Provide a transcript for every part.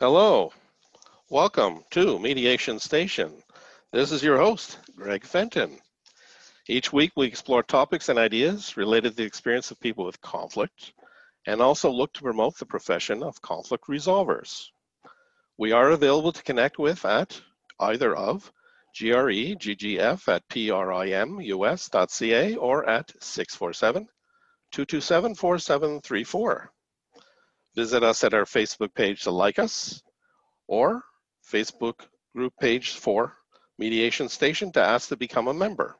Hello, welcome to Mediation Station. This is your host, Greg Fenton. Each week we explore topics and ideas related to the experience of people with conflict and also look to promote the profession of conflict resolvers. We are available to connect with at either of greggf@primus.ca or at 647-227-4734. Visit us at our Facebook page to like us, or Facebook group page for Mediation Station to ask to become a member.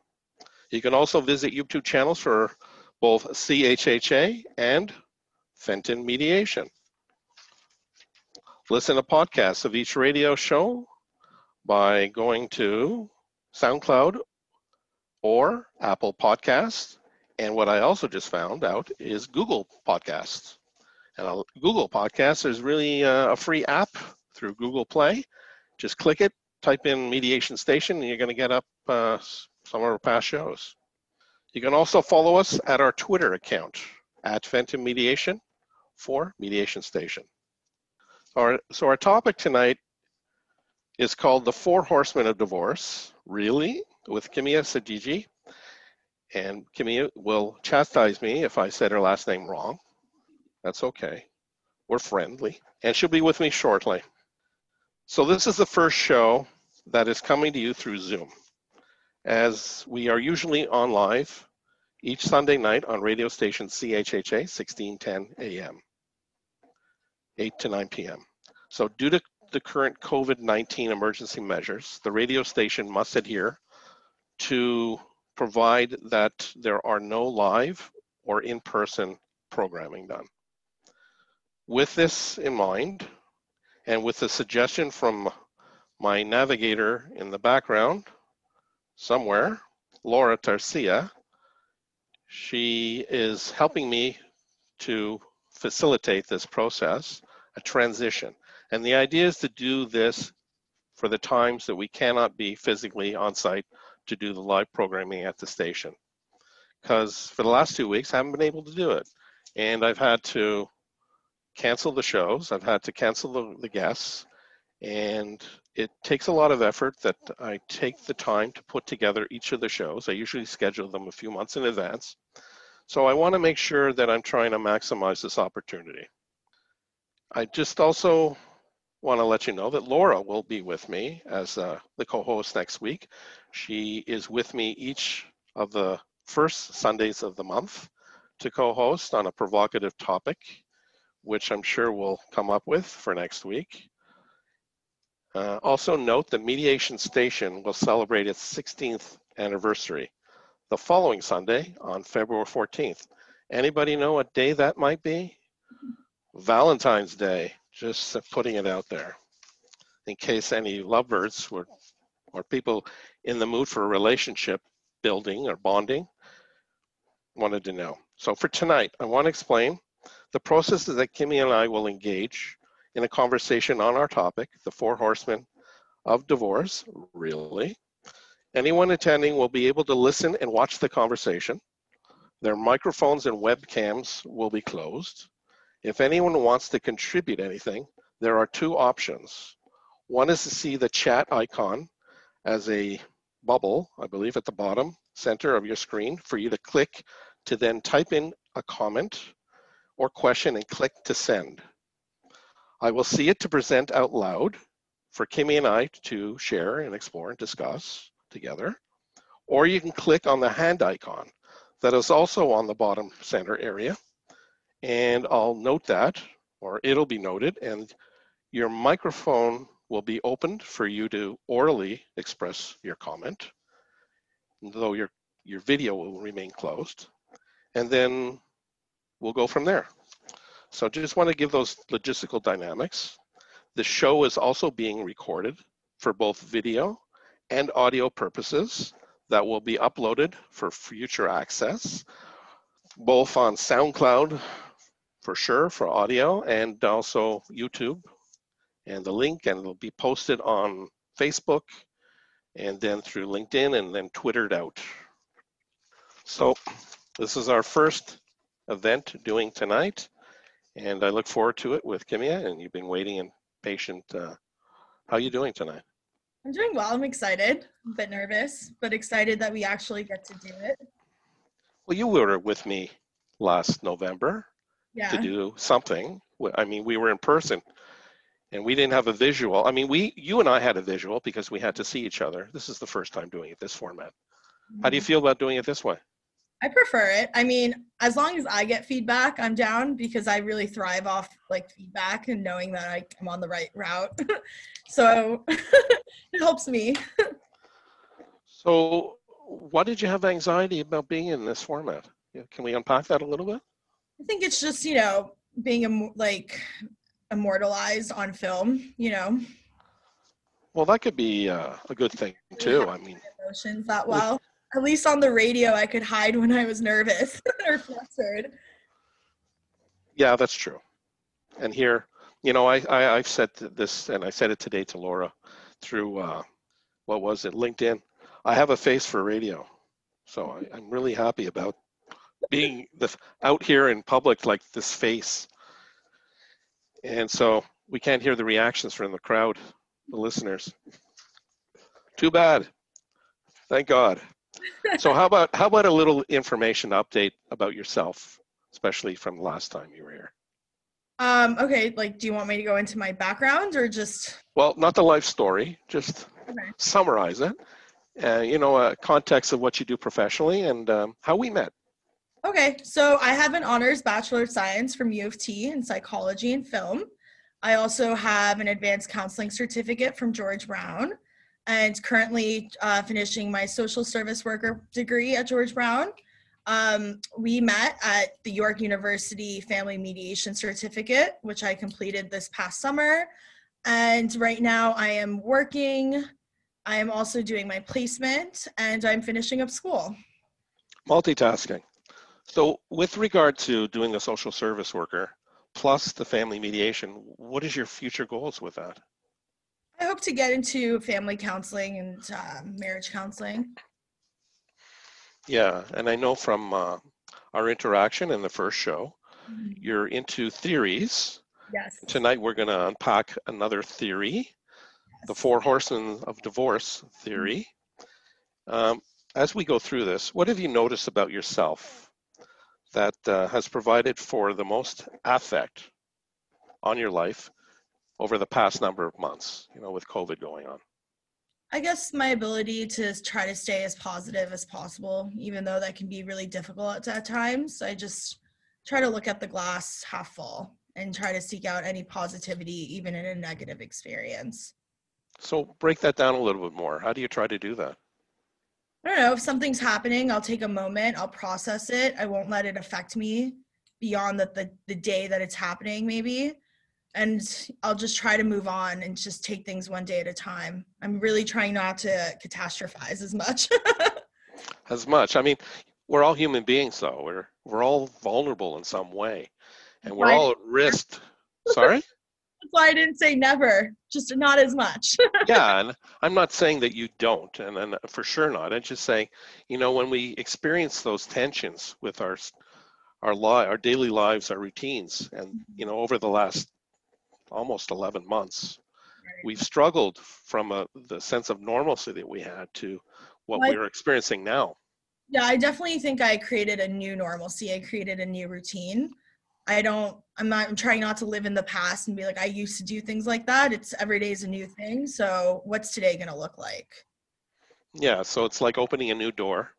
You can also visit YouTube channels for both CHHA and Fenton Mediation. Listen to podcasts of each radio show by going to SoundCloud or Apple Podcasts, and what I also just found out is Google Podcasts. And Google Podcasts, there's really a free app through Google Play. Just click it, type in Mediation Station, and you're going to get up some of our past shows. You can also follow us at our Twitter account, at Fenton Mediation for Mediation Station. So our topic tonight is called The Four Horsemen of Divorce, Really, with Kimia Sajiji. And Kimia will chastise me if I said her last name wrong. That's okay. We're friendly. And she'll be with me shortly. So this is the first show that is coming to you through Zoom, as we are usually on live each Sunday night on radio station CHHA, 1610 AM, 8 to 9 PM. So due to the current COVID-19 emergency measures, the radio station must adhere to provide that there are no live or in-person programming done. With this in mind, and with the suggestion from my navigator in the background somewhere, Laura Tarsia, she is helping me to facilitate this process, a transition. And the idea is to do this for the times that we cannot be physically on site to do the live programming at the station. Because for the last 2 weeks, I haven't been able to do it. And I've had to cancel the shows, I've had to cancel the guests, and it takes a lot of effort that I take the time to put together each of the shows. I usually schedule them a few months in advance. So I want to make sure that I'm trying to maximize this opportunity. I just also want to let you know that Laura will be with me as the co-host next week. She is with me each of the first Sundays of the month to co-host on a provocative topic, which I'm sure we'll come up with for next week. Also note that Mediation Station will celebrate its 16th anniversary the following Sunday on February 14th. Anybody know what day that might be? Valentine's Day, just putting it out there. In case any lovebirds or people in the mood for relationship building or bonding wanted to know. So for tonight, I want to explain the processes that Kimia and I will engage in a conversation on our topic, the Four Horsemen of Divorce, Really. Anyone attending will be able to listen and watch the conversation. Their microphones and webcams will be closed. If anyone wants to contribute anything, there are two options. One is to see the chat icon as a bubble, I believe, at the bottom center of your screen for you to click to then type in a comment or question and click to send. I will see it to present out loud for Kimia and I to share and explore and discuss together. Or you can click on the hand icon that is also on the bottom center area. And I'll note that, or it'll be noted, and your microphone will be opened for you to orally express your comment, though your video will remain closed. And then we'll go from there. So just want to give those logistical dynamics. The show is also being recorded for both video and audio purposes that will be uploaded for future access, both on SoundCloud for sure for audio and also YouTube, and the link, and it'll be posted on Facebook and then through LinkedIn and then Twittered out. So this is our first event doing tonight, and I look forward to it with Kimia, and you've been waiting patient. How are you doing tonight? I'm doing well. I'm excited, a bit nervous, but excited that we actually get to do it. Well, you were with me last November to do something. I mean, we were in person and we didn't have a visual. I mean, you and I had a visual because we had to see each other. This is the first time doing it this format. How do you feel about doing it this way? I prefer it. I mean, as long as I get feedback, I'm down, because I really thrive off like feedback and knowing that I'm on the right route. So it helps me. So why did you have anxiety about being in this format? Can we unpack that a little bit? I think it's just, you know, being like immortalized on film, you know. Well, that could be a good thing too. I mean, emotions that well. At least on the radio, I could hide when I was nervous or flustered. Yeah, that's true. And here, you know, I've said this, and I said it today to Laura through, what was it, LinkedIn. I have a face for radio. So I'm really happy about being out here in public like this face. And so we can't hear the reactions from the crowd, the listeners. Too bad. Thank God. So how about a little information update about yourself, especially from last time you were here? Okay, like, do you want me to go into my background or just? Well, not the life story, just summarize it. You know, context of what you do professionally and how we met. Okay, so I have an honors Bachelor of Science from U of T in psychology and film. I also have an advanced counseling certificate from George Brown. And currently finishing my social service worker degree at George Brown. We met at the York University Family Mediation Certificate, which I completed this past summer. And right now I am working. I am also doing my placement and I'm finishing up school. Multitasking. So with regard to doing the social service worker plus the family mediation, what is your future goals with that? I hope to get into family counseling and marriage counseling. Yeah, and I know from our interaction in the first show, you're into theories. Yes. Tonight we're going to unpack another theory, the Four Horsemen of Divorce theory. As we go through this, what have you noticed about yourself that has provided for the most affect on your life over the past number of months, you know, with COVID going on? I guess my ability to try to stay as positive as possible, even though that can be really difficult at times. I just try to look at the glass half full and try to seek out any positivity, even in a negative experience. So break that down a little bit more. How do you try to do that? I don't know. If something's happening, I'll take a moment, I'll process it. I won't let it affect me beyond the day that it's happening, maybe. And I'll just try to move on and just take things one day at a time. I'm really trying not to catastrophize as much. I mean, we're all human beings, though. We're all vulnerable in some way. And we're all at risk. Sorry? That's why I didn't say never. Just not as much. Yeah, and I'm not saying that you don't, and for sure not. I'm just saying, you know, when we experience those tensions with our daily lives, our routines, and, you know, over the last almost 11 months, we've struggled from the sense of normalcy that we had to what we're experiencing now. Yeah, I definitely think I created a new normalcy. I created a new routine. I'm trying not to live in the past and be like, I used to do things like that. It's every day is a new thing. So what's today going to look like? Yeah. So it's like opening a new door,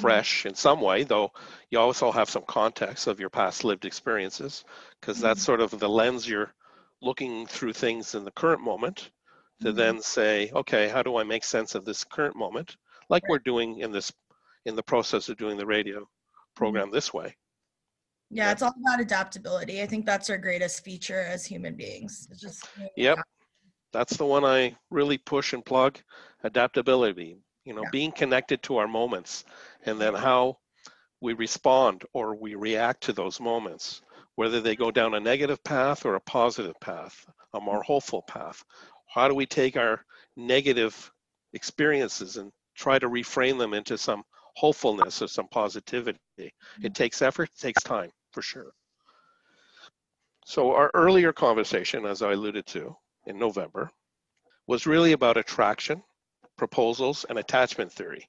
fresh in some way, though you also have some context of your past lived experiences, because that's sort of the lens you're looking through things in the current moment to then say, okay, how do I make sense of this current moment? Like we're doing in the process of doing the radio program this way. Yeah, it's all about adaptability. I think that's our greatest feature as human beings. It's just, you know, that's the one I really push and plug, adaptability, you know, being connected to our moments and then how we respond or we react to those moments, whether they go down a negative path or a positive path, a more hopeful path. How do we take our negative experiences and try to reframe them into some hopefulness or some positivity? It takes effort, it takes time, for sure. So our earlier conversation, as I alluded to, in November was really about attraction, proposals, and attachment theory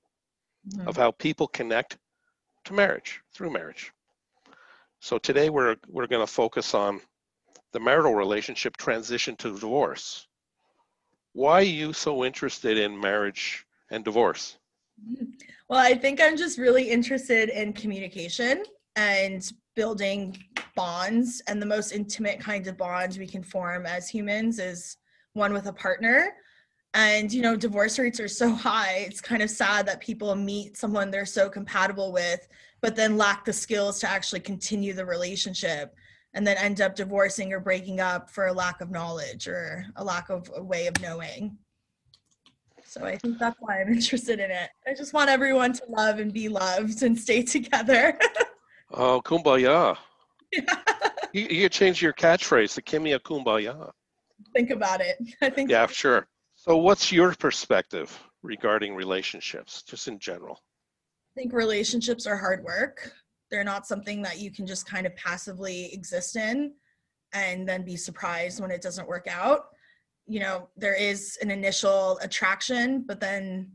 of how people connect to marriage, through marriage. So today we're going to focus on the marital relationship transition to divorce. Why are you so interested in marriage and divorce? Well, I think I'm just really interested in communication and building bonds, and the most intimate kind of bond we can form as humans is one with a partner. And, you know, divorce rates are so high. It's kind of sad that people meet someone they're so compatible with, but then lack the skills to actually continue the relationship and then end up divorcing or breaking up for a lack of knowledge or a lack of a way of knowing. So I think that's why I'm interested in it. I just want everyone to love and be loved and stay together. Oh, kumbaya. Yeah. You changed your catchphrase to Kimia Kumbaya. Think about it. I think. Yeah, so. Sure. So what's your perspective regarding relationships, just in general? I think relationships are hard work. They're not something that you can just kind of passively exist in and then be surprised when it doesn't work out. You know, there is an initial attraction, but then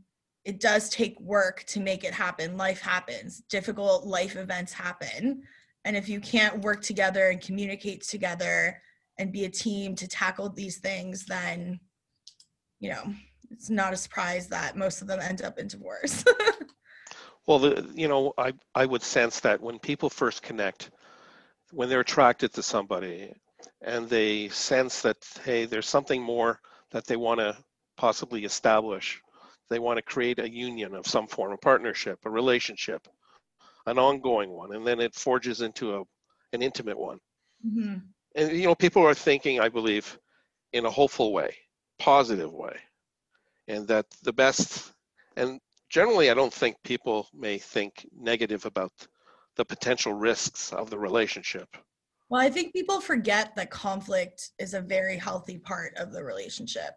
it does take work to make it happen. Life happens, difficult life events happen. And if you can't work together and communicate together and be a team to tackle these things, then, you know, it's not a surprise that most of them end up in divorce. Well, you know, I would sense that when people first connect, when they're attracted to somebody, and they sense that, hey, there's something more that they want to possibly establish. They want to create a union of some form, a partnership, a relationship, an ongoing one, and then it forges into an intimate one. Mm-hmm. And, you know, people are thinking, I believe, in a hopeful way, positive way, and that the best, and generally I don't think people may think negative about the potential risks of the relationship. Well, I think people forget that conflict is a very healthy part of the relationship.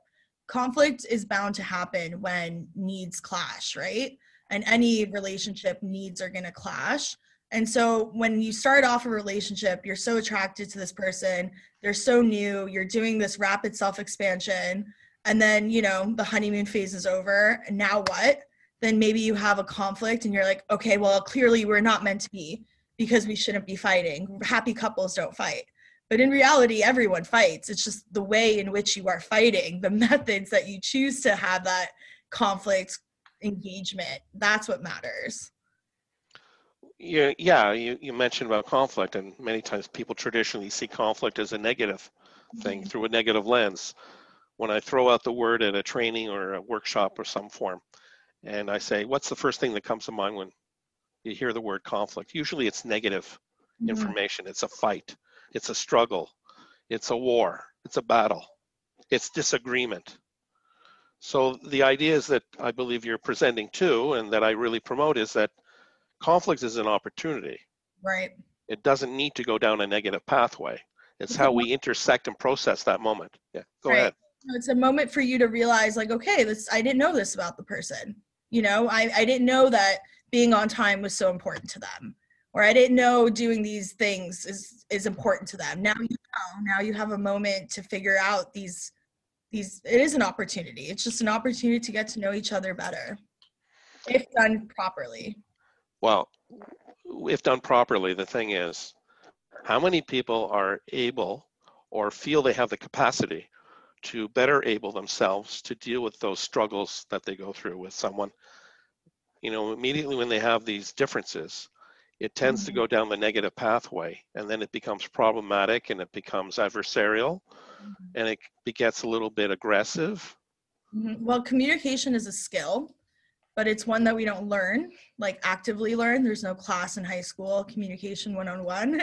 Conflict is bound to happen when needs clash, right? And any relationship, needs are going to clash. And so when you start off a relationship, you're so attracted to this person, they're so new, you're doing this rapid self-expansion, and then, you know, the honeymoon phase is over, and now what? Then maybe you have a conflict and you're like, okay, well, clearly we're not meant to be, because we shouldn't be fighting. Happy couples don't fight. But in reality, everyone fights. It's just the way in which you are fighting, the methods that you choose to have that conflict engagement. That's what matters. Yeah, you mentioned about conflict, and many times people traditionally see conflict as a negative thing, mm-hmm. through a negative lens. When I throw out the word at a training or a workshop or some form, and I say, what's the first thing that comes to mind when you hear the word conflict? Usually it's negative information. It's a fight. It's a struggle. It's a war. It's a battle. It's disagreement. So the ideas that I believe you're presenting too, and that I really promote, is that conflict is an opportunity. Right. It doesn't need to go down a negative pathway. It's how we intersect and process that moment. Yeah, go ahead. It's a moment for you to realize, like, okay, I didn't know this about the person. You know, I didn't know that being on time was so important to them, or I didn't know doing these things is important to them. Now you know. Now you have a moment to figure out these. It is an opportunity. It's just an opportunity to get to know each other better, if done properly. Well, if done properly, the thing is, how many people are able or feel they have the capacity to better able themselves to deal with those struggles that they go through with someone? You know, immediately when they have these differences, it tends to go down the negative pathway, and then it becomes problematic and it becomes adversarial, and it gets a little bit aggressive. Well, communication is a skill, but it's one that we don't learn, like actively learn. There's no class in high school, communication one-on-one.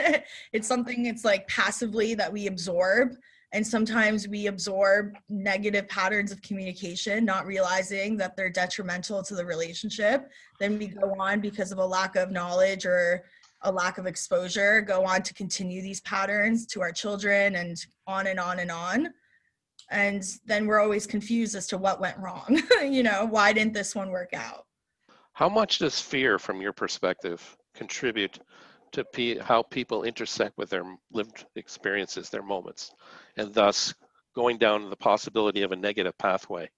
It's something, it's like passively that we absorb. And sometimes we absorb negative patterns of communication, not realizing that they're detrimental to the relationship. Then we go on, because of a lack of knowledge or a lack of exposure, go on to continue these patterns to our children, and on and on and on. And then we're always confused as to what went wrong. You know, why didn't this one work out? How much does fear, from your perspective, contribute to how people intersect with their lived experiences, their moments, and thus going down the possibility of a negative pathway?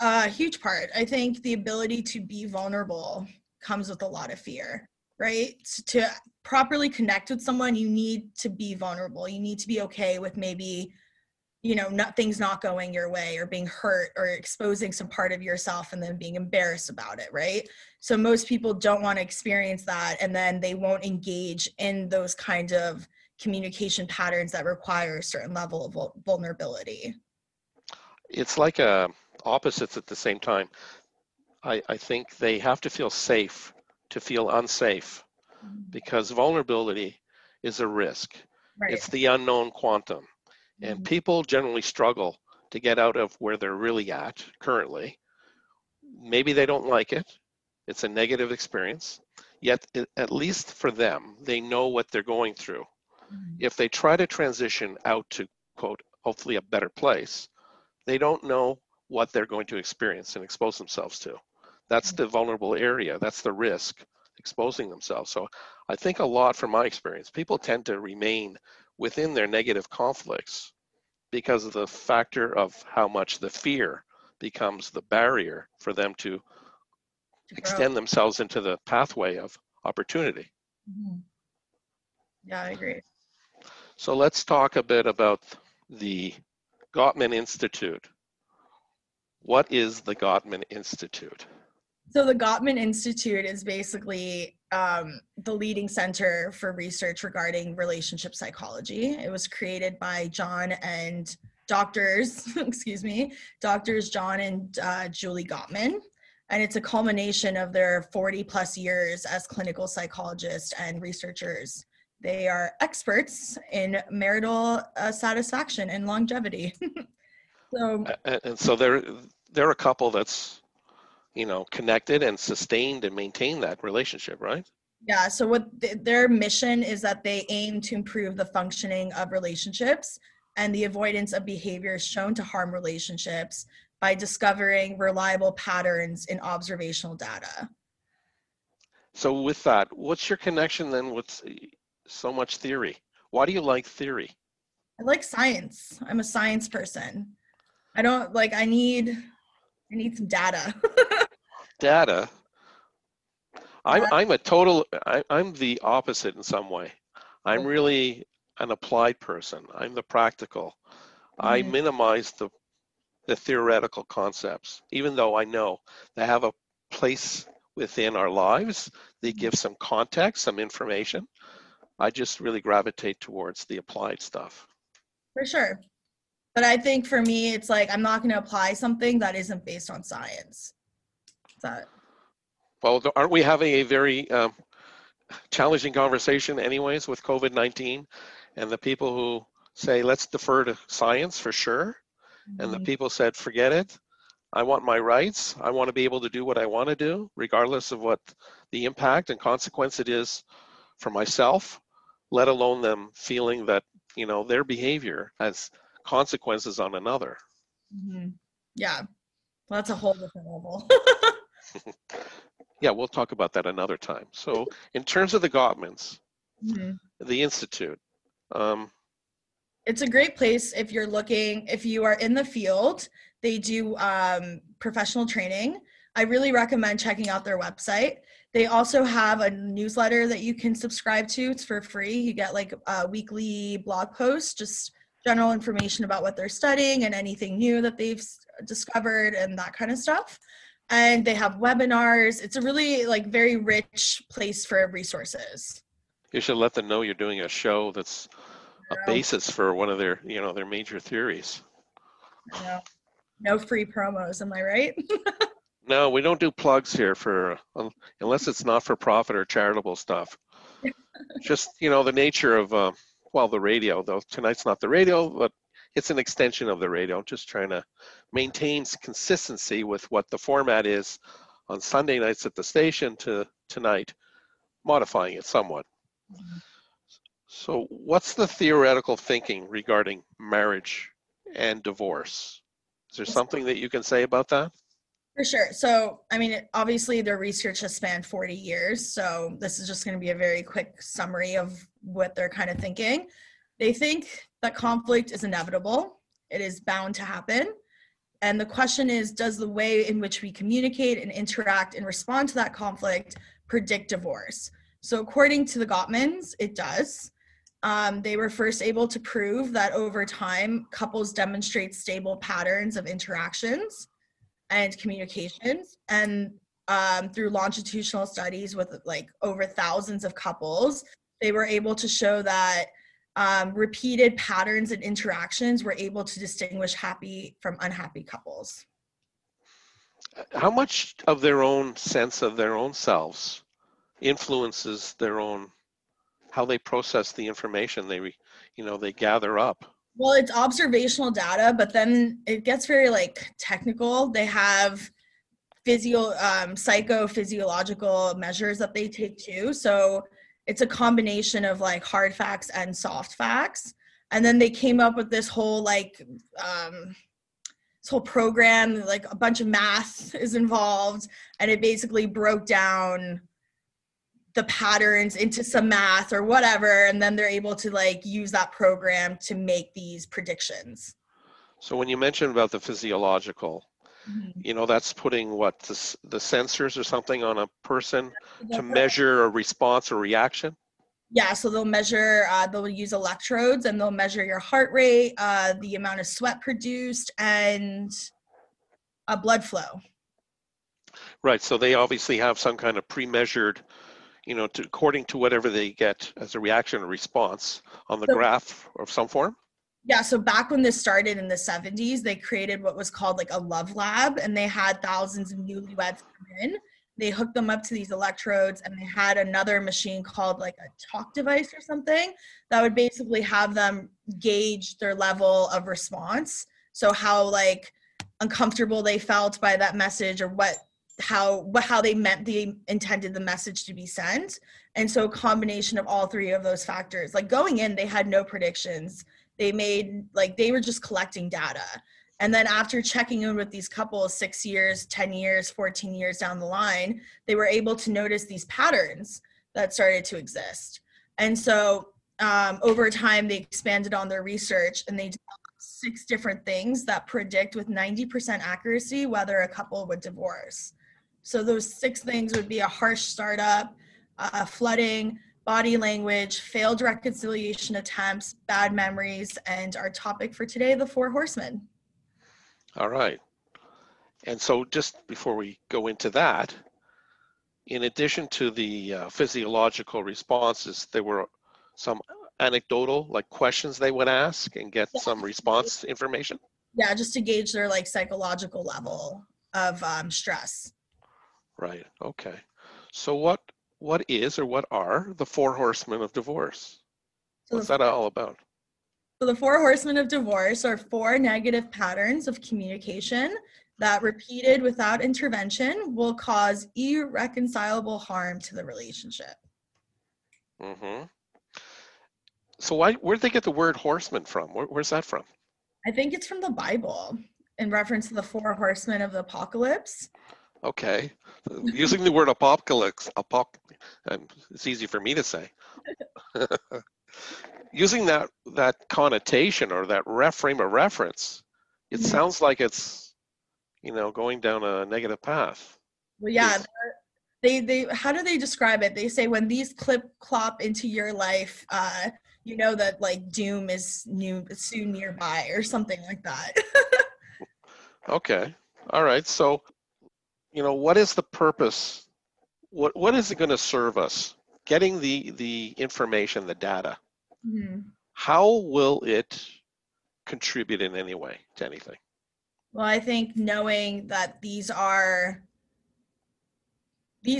A huge part. I think the ability to be vulnerable comes with a lot of fear, right? So to properly connect with someone, you need to be vulnerable. You need to be okay with maybe, you know, things not going your way, or being hurt, or exposing some part of yourself and then being embarrassed about it, right? So most people don't want to experience that, and then they won't engage in those kind of communication patterns that require a certain level of vulnerability. It's like opposites at the same time. I think they have to feel safe to feel unsafe, because vulnerability is a risk. Right. It's the unknown quantum. And people generally struggle to get out of where they're really at currently. Maybe they don't like it. It's a negative experience. Yet, at least for them, they know what they're going through. If they try to transition out to, quote, hopefully a better place, they don't know what they're going to experience and expose themselves to. That's the vulnerable area. That's the risk, exposing themselves. So I think a lot from my experience, people tend to remain within their negative conflicts because of the factor of how much the fear becomes the barrier for them to extend themselves into the pathway of opportunity. Mm-hmm. Yeah, I agree. So let's talk a bit about the Gottman Institute. What is the Gottman Institute? So the Gottman Institute is basically the leading center for research regarding relationship psychology. It was created by doctors John and Julie Gottman. And it's a culmination of their 40 plus years as clinical psychologists and researchers. They are experts in marital satisfaction and longevity. So they're a couple that's, you know, connected and sustained and maintain that relationship, right? Yeah, so what their mission is that they aim to improve the functioning of relationships and the avoidance of behaviors shown to harm relationships by discovering reliable patterns in observational data. So with that, what's your connection then with so much theory? Why do you like theory? I like science. I'm a science person. I don't like, I need some data. Data. I'm the opposite in some way. I'm really an applied person. I'm the practical. Mm-hmm. I minimize the theoretical concepts, even though I know they have a place within our lives. They give some context, some information. I just really gravitate towards the applied stuff. For sure. But I think for me, it's like, I'm not going to apply something that isn't based on science. Well, aren't we having a very challenging conversation anyways with COVID-19 and the people who say, let's defer to science for sure. Mm-hmm. And the people said, forget it. I want my rights. I want to be able to do what I want to do, regardless of what the impact and consequence it is for myself, let alone them feeling that, you know, their behavior has consequences on another. Mm-hmm. Yeah, well, that's a whole different level. Yeah, we'll talk about that another time. So in terms of the Gottmans, mm-hmm. the Institute, it's a great place if you're looking, if you are in the field. They do professional training. I really recommend checking out their website. They also have a newsletter that you can subscribe to. It's for free. You get like a weekly blog post, just general information about what they're studying and anything new that they've discovered and that kind of stuff. And they have webinars. It's a really like very rich place for resources. You should let them know you're doing a show that's a basis for one of their, you know, their major theories. No free promos, am I right? No, we don't do plugs here for, unless it's not for profit or charitable stuff. Just, you know, the nature of, well, the radio, though tonight's not the radio, but it's an extension of the radio. Just trying to maintain consistency with what the format is on Sunday nights at the station to tonight, modifying it somewhat. Mm-hmm. So what's the theoretical thinking regarding marriage and divorce? Is there something that you can say about that? For sure. So, I mean, obviously their research has spanned 40 years. So this is just going to be a very quick summary of what they're kind of thinking. They think that conflict is inevitable. It is bound to happen. And the question is, does the way in which we communicate and interact and respond to that conflict predict divorce? So according to the Gottmans, it does. They were first able to prove that over time, couples demonstrate stable patterns of interactions and communications, and through longitudinal studies with like over thousands of couples, they were able to show that repeated patterns and interactions were able to distinguish happy from unhappy couples. How much of their own sense of their own selves influences their own, how they process the information they, you know, they gather up? Well, it's observational data, but then it gets very like technical. They have psychophysiological measures that they take too. So it's a combination of like hard facts and soft facts. And then they came up with this whole like, this whole program, like a bunch of math is involved, and it basically broke down the patterns into some math or whatever. And then they're able to like use that program to make these predictions. So when you mentioned about the physiological, you know, that's putting what the sensors or something on a person to measure a response or reaction? Yeah, so they'll measure, they'll use electrodes and they'll measure your heart rate, the amount of sweat produced, and blood flow. Right, so they obviously have some kind of pre-measured, you know, to, according to whatever they get as a reaction or response on the graph of some form? Yeah, so back when this started in the 70s, they created what was called like a love lab, and they had thousands of newlyweds come in. They hooked them up to these electrodes, and they had another machine called like a talk device or something that would basically have them gauge their level of response. So how like uncomfortable they felt by that message, or how they meant they intended the message to be sent. And so a combination of all three of those factors, like going in, they had no predictions. They made, like, they were just collecting data. And then after checking in with these couples 6 years, 10 years, 14 years down the line, they were able to notice these patterns that started to exist. And so over time, they expanded on their research, and they developed 6 different things that predict with 90% accuracy whether a couple would divorce. So those 6 things would be a harsh startup, flooding, body language, failed reconciliation attempts, bad memories, and our topic for today, the 4 horsemen. All right. And so just before we go into that, in addition to the physiological responses, there were some anecdotal, like, questions they would ask and get some response information? Yeah, just to gauge their, like, psychological level of stress. Right. Okay. So what is or what are the 4 horsemen of divorce? What's that all about? So the 4 horsemen of divorce are 4 negative patterns of communication that, repeated without intervention, will cause irreconcilable harm to the relationship. Mm-hmm. So where'd they get the word horseman from? Where's that from? I think it's from the Bible, in reference to the 4 horsemen of the apocalypse. Okay, using the word apocalypse, it's easy for me to say. Using that connotation or that frame of reference, it sounds like it's, you know, going down a negative path. Well, yeah, they how do they describe it? They say when these clip-clop into your life, you know that like doom is soon nearby, or something like that. Okay, all right, so. You know, what is the purpose? What is it going to serve us? Getting the information, the data. Mm-hmm. How will it contribute in any way to anything? Well, I think knowing that these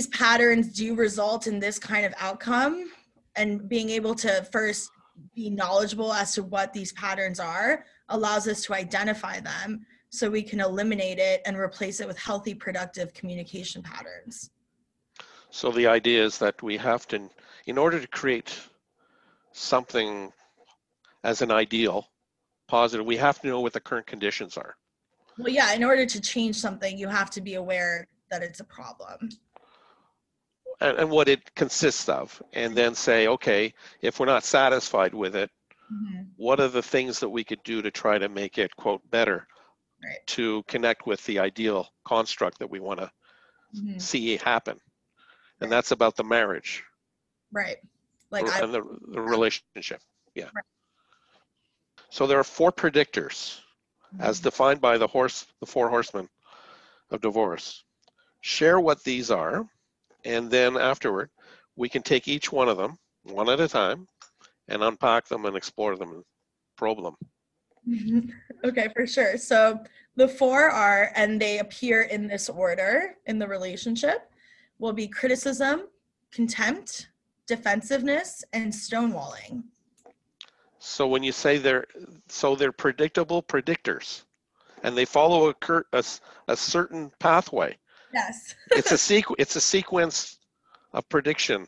patterns do result in this kind of outcome, and being able to first be knowledgeable as to what these patterns are allows us to identify them, so we can eliminate it and replace it with healthy, productive communication patterns. So the idea is that we have to, in order to create something as an ideal, positive, we have to know what the current conditions are. Well, yeah, in order to change something, you have to be aware that it's a problem. And what it consists of, and then say, okay, if we're not satisfied with it, what are the things that we could do to try to make it, quote, better, right, to connect with the ideal construct that we want to see happen. And that's about the marriage. Right. Like and the relationship. Yeah. Right. So there are four predictors as defined by the four horsemen of divorce. Share what these are, and then afterward, we can take each one of them one at a time and unpack them and explore them and probe them. Okay, for sure. So the four are, and they appear in this order in the relationship, will be criticism, contempt, defensiveness, and stonewalling. So when you say they're predictable predictors, and they follow a certain pathway. Yes. It's a sequence of prediction.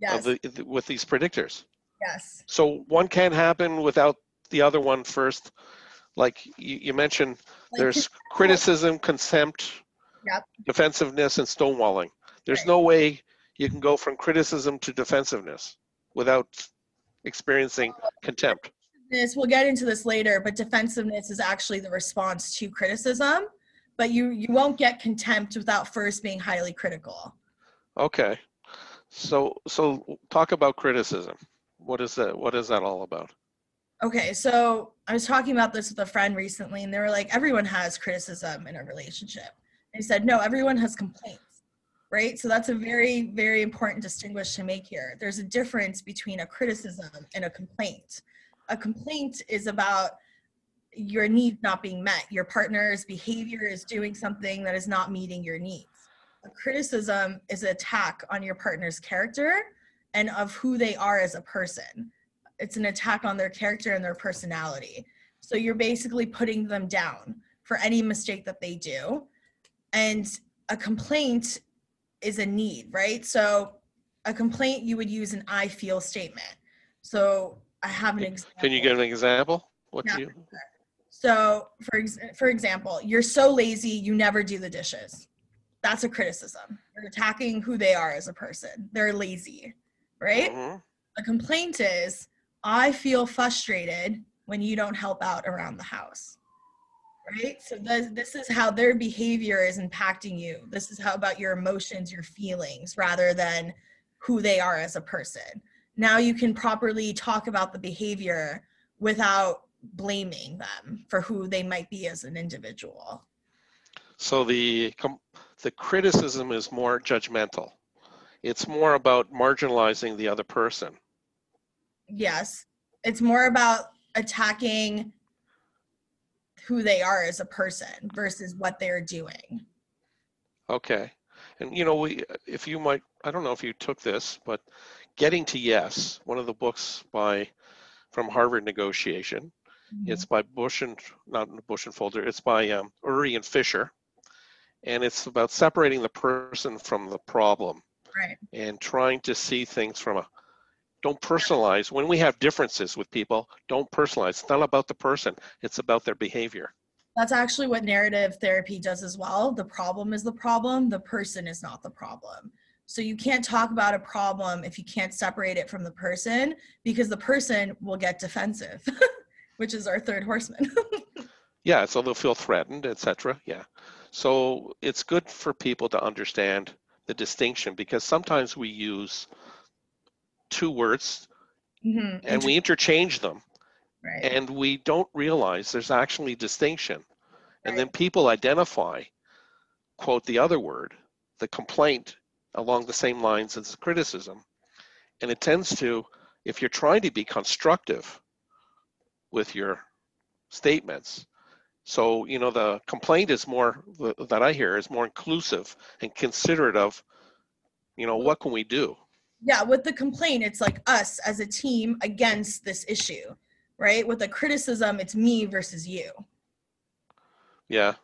Yes. With these predictors. Yes. So one can't happen without the other one first. Like you mentioned, like, there's criticism, contempt, defensiveness, and stonewalling. There's no way you can go from criticism to defensiveness without experiencing contempt. We'll get into this later, but defensiveness is actually the response to criticism, but you won't get contempt without first being highly critical. Okay. So talk about criticism. What is that all about? Okay, so I was talking about this with a friend recently, and they were like, everyone has criticism in a relationship. They said, no, everyone has complaints. Right? So that's a very, very important distinguish to make here. There's a difference between a criticism and a complaint. A complaint is about your needs not being met. Your partner's behavior is doing something that is not meeting your needs. A criticism is an attack on your partner's character and of who they are as a person. It's an attack on their character and their personality. So you're basically putting them down for any mistake that they do. And a complaint is a need, right? So a complaint, you would use an I feel statement. So I have an example. Can you give an example? What do you? So for example, you're so lazy, you never do the dishes. That's a criticism. You're attacking who they are as a person. They're lazy, right? Mm-hmm. A complaint is, I feel frustrated when you don't help out around the house. Right? So this is how their behavior is impacting you. This is how about your emotions, your feelings, rather than who they are as a person. Now you can properly talk about the behavior without blaming them for who they might be as an individual. So the criticism is more judgmental. It's more about marginalizing the other person. Yes. It's more about attacking who they are as a person versus what they're doing. Okay. And you know, I don't know if you took this, but Getting to Yes, one of the books from Harvard Negotiation, it's by Bush and Folder, it's by Uri and Fisher. And it's about separating the person from the problem. Right. And trying to see things from don't personalize. When we have differences with people, don't personalize. It's not about the person. It's about their behavior. That's actually what narrative therapy does as well. The problem is the problem. The person is not the problem. So you can't talk about a problem if you can't separate it from the person, because the person will get defensive, which is our third horseman. Yeah, so they'll feel threatened, etc. Yeah. So it's good for people to understand the distinction, because sometimes we use two words and we interchange them, right, and we don't realize there's actually distinction, and then people identify, quote, the other word, the complaint, along the same lines as the criticism, and it tends to, if you're trying to be constructive with your statements, so you know, the complaint is more, that I hear, is more inclusive and considerate of, you know, what can we do? Yeah, with the complaint, it's like us as a team against this issue, right? With the criticism, it's me versus you. Yeah.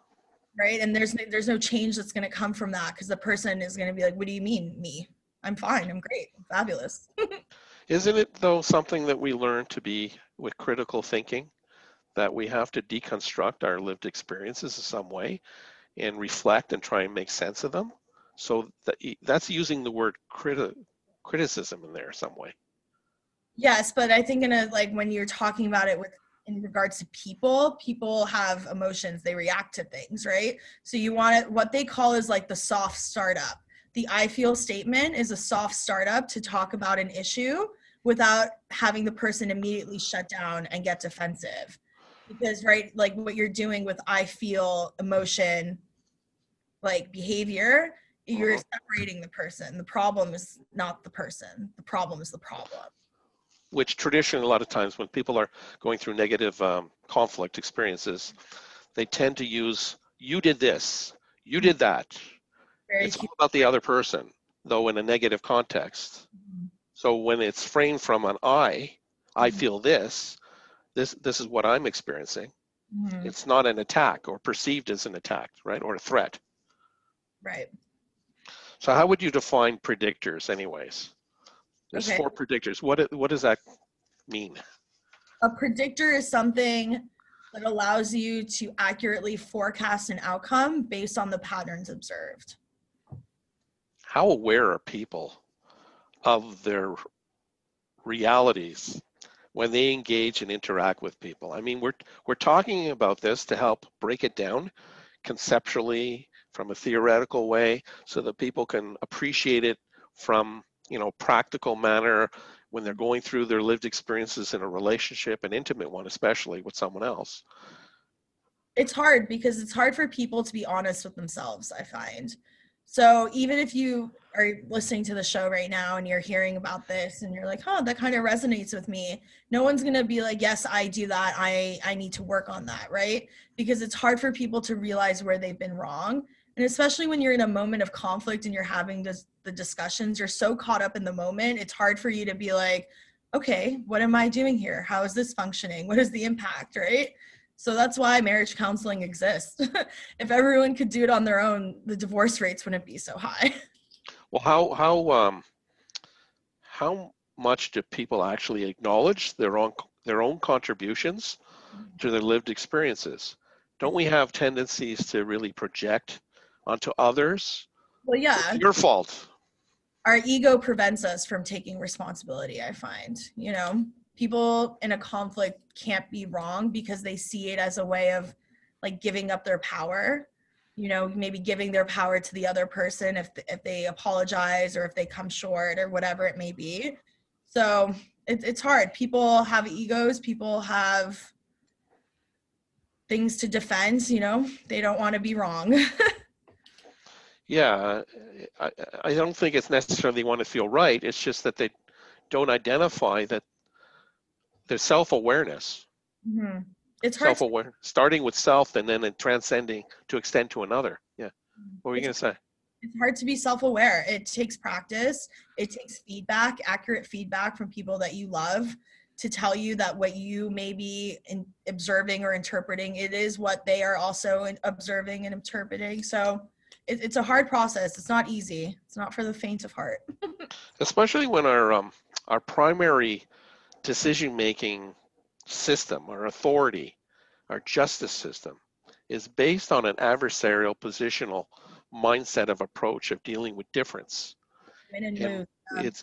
Right? And there's no change that's going to come from that, because the person is going to be like, what do you mean, me? I'm fine. I'm great. I'm fabulous. Isn't it, though, something that we learn to be with critical thinking, that we have to deconstruct our lived experiences in some way and reflect and try and make sense of them? So that's using the word criticism in there some way. Yes, but I think in a, like when you're talking about it with in regards to people, people have emotions, they react to things, right? So you want to, what they call is like the soft startup. The I feel statement is a soft startup to talk about an issue without having the person immediately shut down and get defensive. Because, right, like what you're doing with I feel emotion, like behavior, you're separating the person. The problem is not the person. The problem is the problem. Which traditionally, a lot of times when people are going through negative conflict experiences, they tend to use, you did this, you did that. It's all about the other person, though in a negative context. Mm-hmm. So when it's framed from an I mm-hmm. feel this is what I'm experiencing. Mm-hmm. It's not an attack or perceived as an attack, right? Or a threat. Right. So how would you define predictors anyways? There's four predictors. What does that mean? A predictor is something that allows you to accurately forecast an outcome based on the patterns observed. How aware are people of their realities when they engage and interact with people? I mean, we're talking about this to help break it down conceptually from a theoretical way so that people can appreciate it from, you know, practical manner when they're going through their lived experiences in a relationship, an intimate one, especially with someone else. It's hard because it's hard for people to be honest with themselves, I find. So even if you are listening to the show right now and you're hearing about this and you're like, oh, that kind of resonates with me. No one's going to be like, yes, I do that. I need to work on that, right? Because it's hard for people to realize where they've been wrong. And especially when you're in a moment of conflict and you're having the discussions, you're so caught up in the moment, it's hard for you to be like, okay, what am I doing here? How is this functioning? What is the impact, right? So that's why marriage counseling exists. If everyone could do it on their own, the divorce rates wouldn't be so high. Well, how much do people actually acknowledge their own contributions to their lived experiences? Don't we have tendencies to really project onto others? Well, yeah. It's your fault. Our ego prevents us from taking responsibility, I find. You know, people in a conflict can't be wrong because they see it as a way of like giving up their power, you know, maybe giving their power to the other person if they apologize or if they come short or whatever it may be. So it's hard. People have egos. People have things to defend, you know, they don't want to be wrong. Yeah, I don't think it's necessarily want to feel right. It's just that they don't identify that their self-awareness. Mm-hmm. It's hard. Self-aware, starting with self and then transcending to extend to another. Yeah. What were you going to say? It's hard to be self-aware. It takes practice. It takes feedback, accurate feedback from people that you love to tell you that what you may be observing or interpreting, it is what they are also observing and interpreting. So it's a hard process. It's not easy. It's not for the faint of heart. Especially when our primary decision-making system, our authority, our justice system is based on an adversarial positional mindset of approach of dealing with difference. You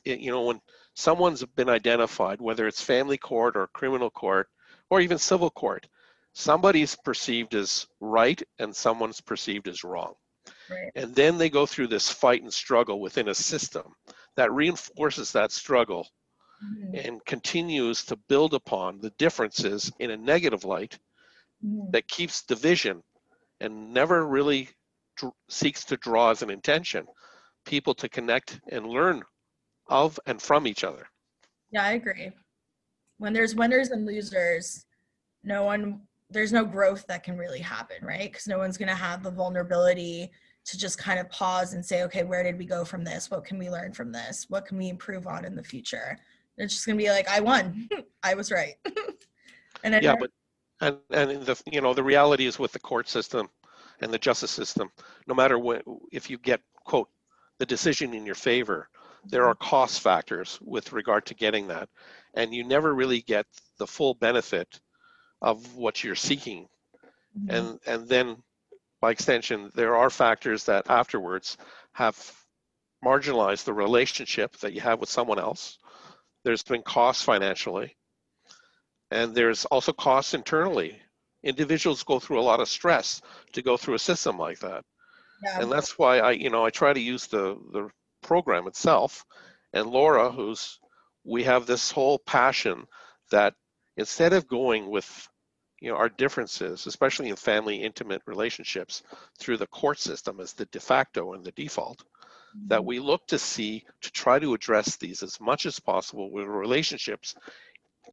know, when someone's been identified, whether it's family court or criminal court or even civil court, somebody's perceived as right and someone's perceived as wrong. Right. And then they go through this fight and struggle within a system that reinforces that struggle mm-hmm. and continues to build upon the differences in a negative light mm-hmm. that keeps division and never really seeks to draw as an intention people to connect and learn of and from each other. Yeah, I agree. When there's winners and losers, there's no growth that can really happen, right? Because no one's going to have the vulnerability to just kind of pause and say, okay, where did we go from this? What can we learn from this? What can we improve on in the future? And it's just going to be like, I won. I was right. The reality is with the court system and the justice system, no matter what, if you get, quote, the decision in your favor, there are cost factors with regard to getting that. And you never really get the full benefit of what you're seeking. Mm-hmm. And then by extension, there are factors that afterwards have marginalized the relationship that you have with someone else There's been costs financially, and there's also costs internally. Individuals go through a lot of stress to go through a system like that. Yeah. And that's why I try to use the program itself, and Laura, we have this whole passion that instead of going with our differences, especially in family intimate relationships, through the court system as the de facto and the default, mm-hmm. that we look to try to address these as much as possible with relationships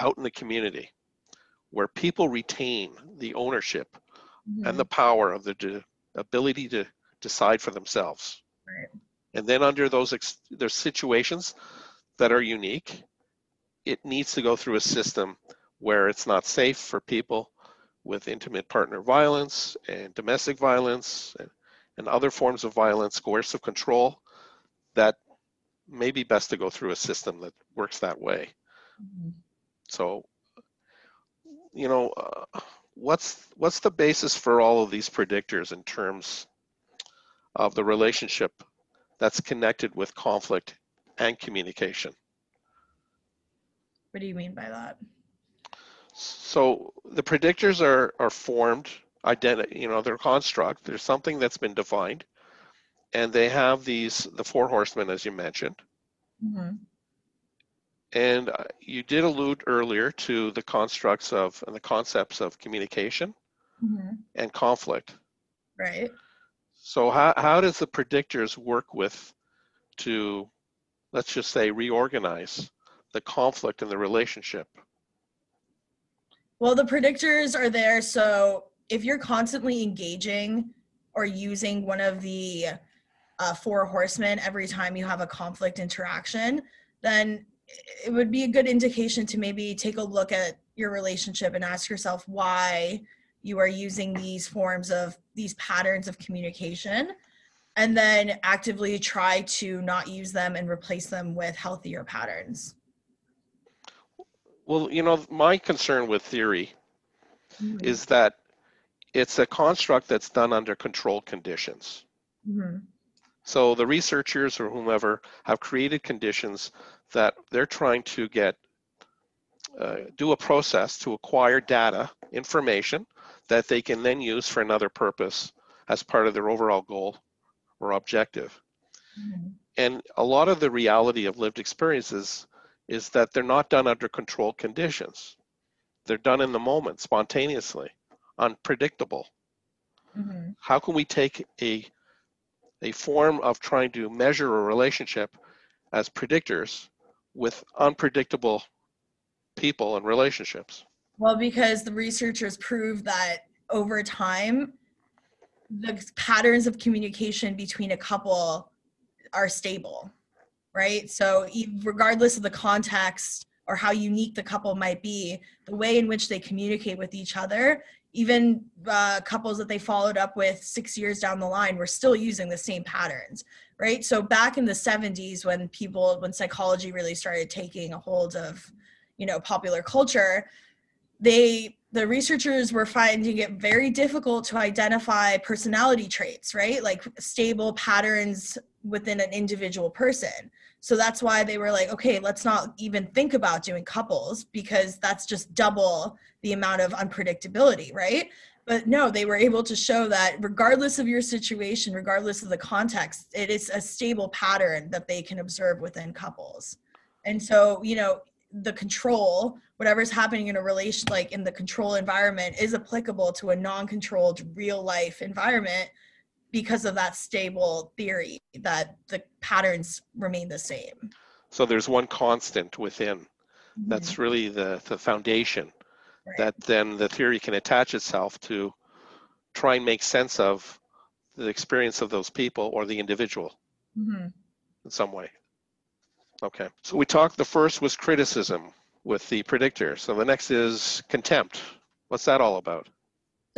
out in the community, where people retain the ownership mm-hmm. and the power of the ability to decide for themselves. Right. And then under those there's situations that are unique, it needs to go through a system where it's not safe for people with intimate partner violence and domestic violence and other forms of violence, coercive control, that may be best to go through a system that works that way. Mm-hmm. So, what's the basis for all of these predictors in terms of the relationship that's connected with conflict and communication? What do you mean by that? So the predictors are formed, they're construct. There's something that's been defined, and they have the four horsemen, as you mentioned. Mm-hmm. And you did allude earlier to the constructs of and the concepts of communication mm-hmm. and conflict. Right. So how does the predictors work to, let's just say, reorganize the conflict and the relationship? Well, the predictors are there, so if you're constantly engaging or using one of the four horsemen every time you have a conflict interaction, then it would be a good indication to maybe take a look at your relationship and ask yourself why you are using these patterns of communication, and then actively try to not use them and replace them with healthier patterns. Well, my concern with theory mm-hmm. is that it's a construct that's done under controlled conditions. Mm-hmm. So the researchers or whomever have created conditions that they're trying to do a process to acquire data, information that they can then use for another purpose as part of their overall goal or objective. Mm-hmm. And a lot of the reality of lived experiences is that they're not done under controlled conditions. They're done in the moment, spontaneously, unpredictable. Mm-hmm. How can we take a form of trying to measure a relationship as predictors with unpredictable people and relationships? Well, because the researchers prove that over time, the patterns of communication between a couple are stable, right? So regardless of the context or how unique the couple might be, the way in which they communicate with each other, even couples that they followed up with 6 years down the line were still using the same patterns, right? So back in the 70s, when psychology really started taking a hold of, popular culture, the researchers were finding it very difficult to identify personality traits, right? Like stable patterns within an individual person. So that's why they were like, okay, let's not even think about doing couples, because that's just double the amount of unpredictability, right? But no, they were able to show that regardless of your situation, regardless of the context, it is a stable pattern that they can observe within couples. And so, the control, whatever's happening in a relation, like in the control environment, is applicable to a non-controlled real life environment because of that stable theory that the patterns remain the same. So there's one constant within. Mm-hmm. That's really the foundation, right, that then the theory can attach itself to try and make sense of the experience of those people or the individual mm-hmm. in some way. Okay, so we talked, the first was criticism with the predictor. So the next is contempt. What's that all about?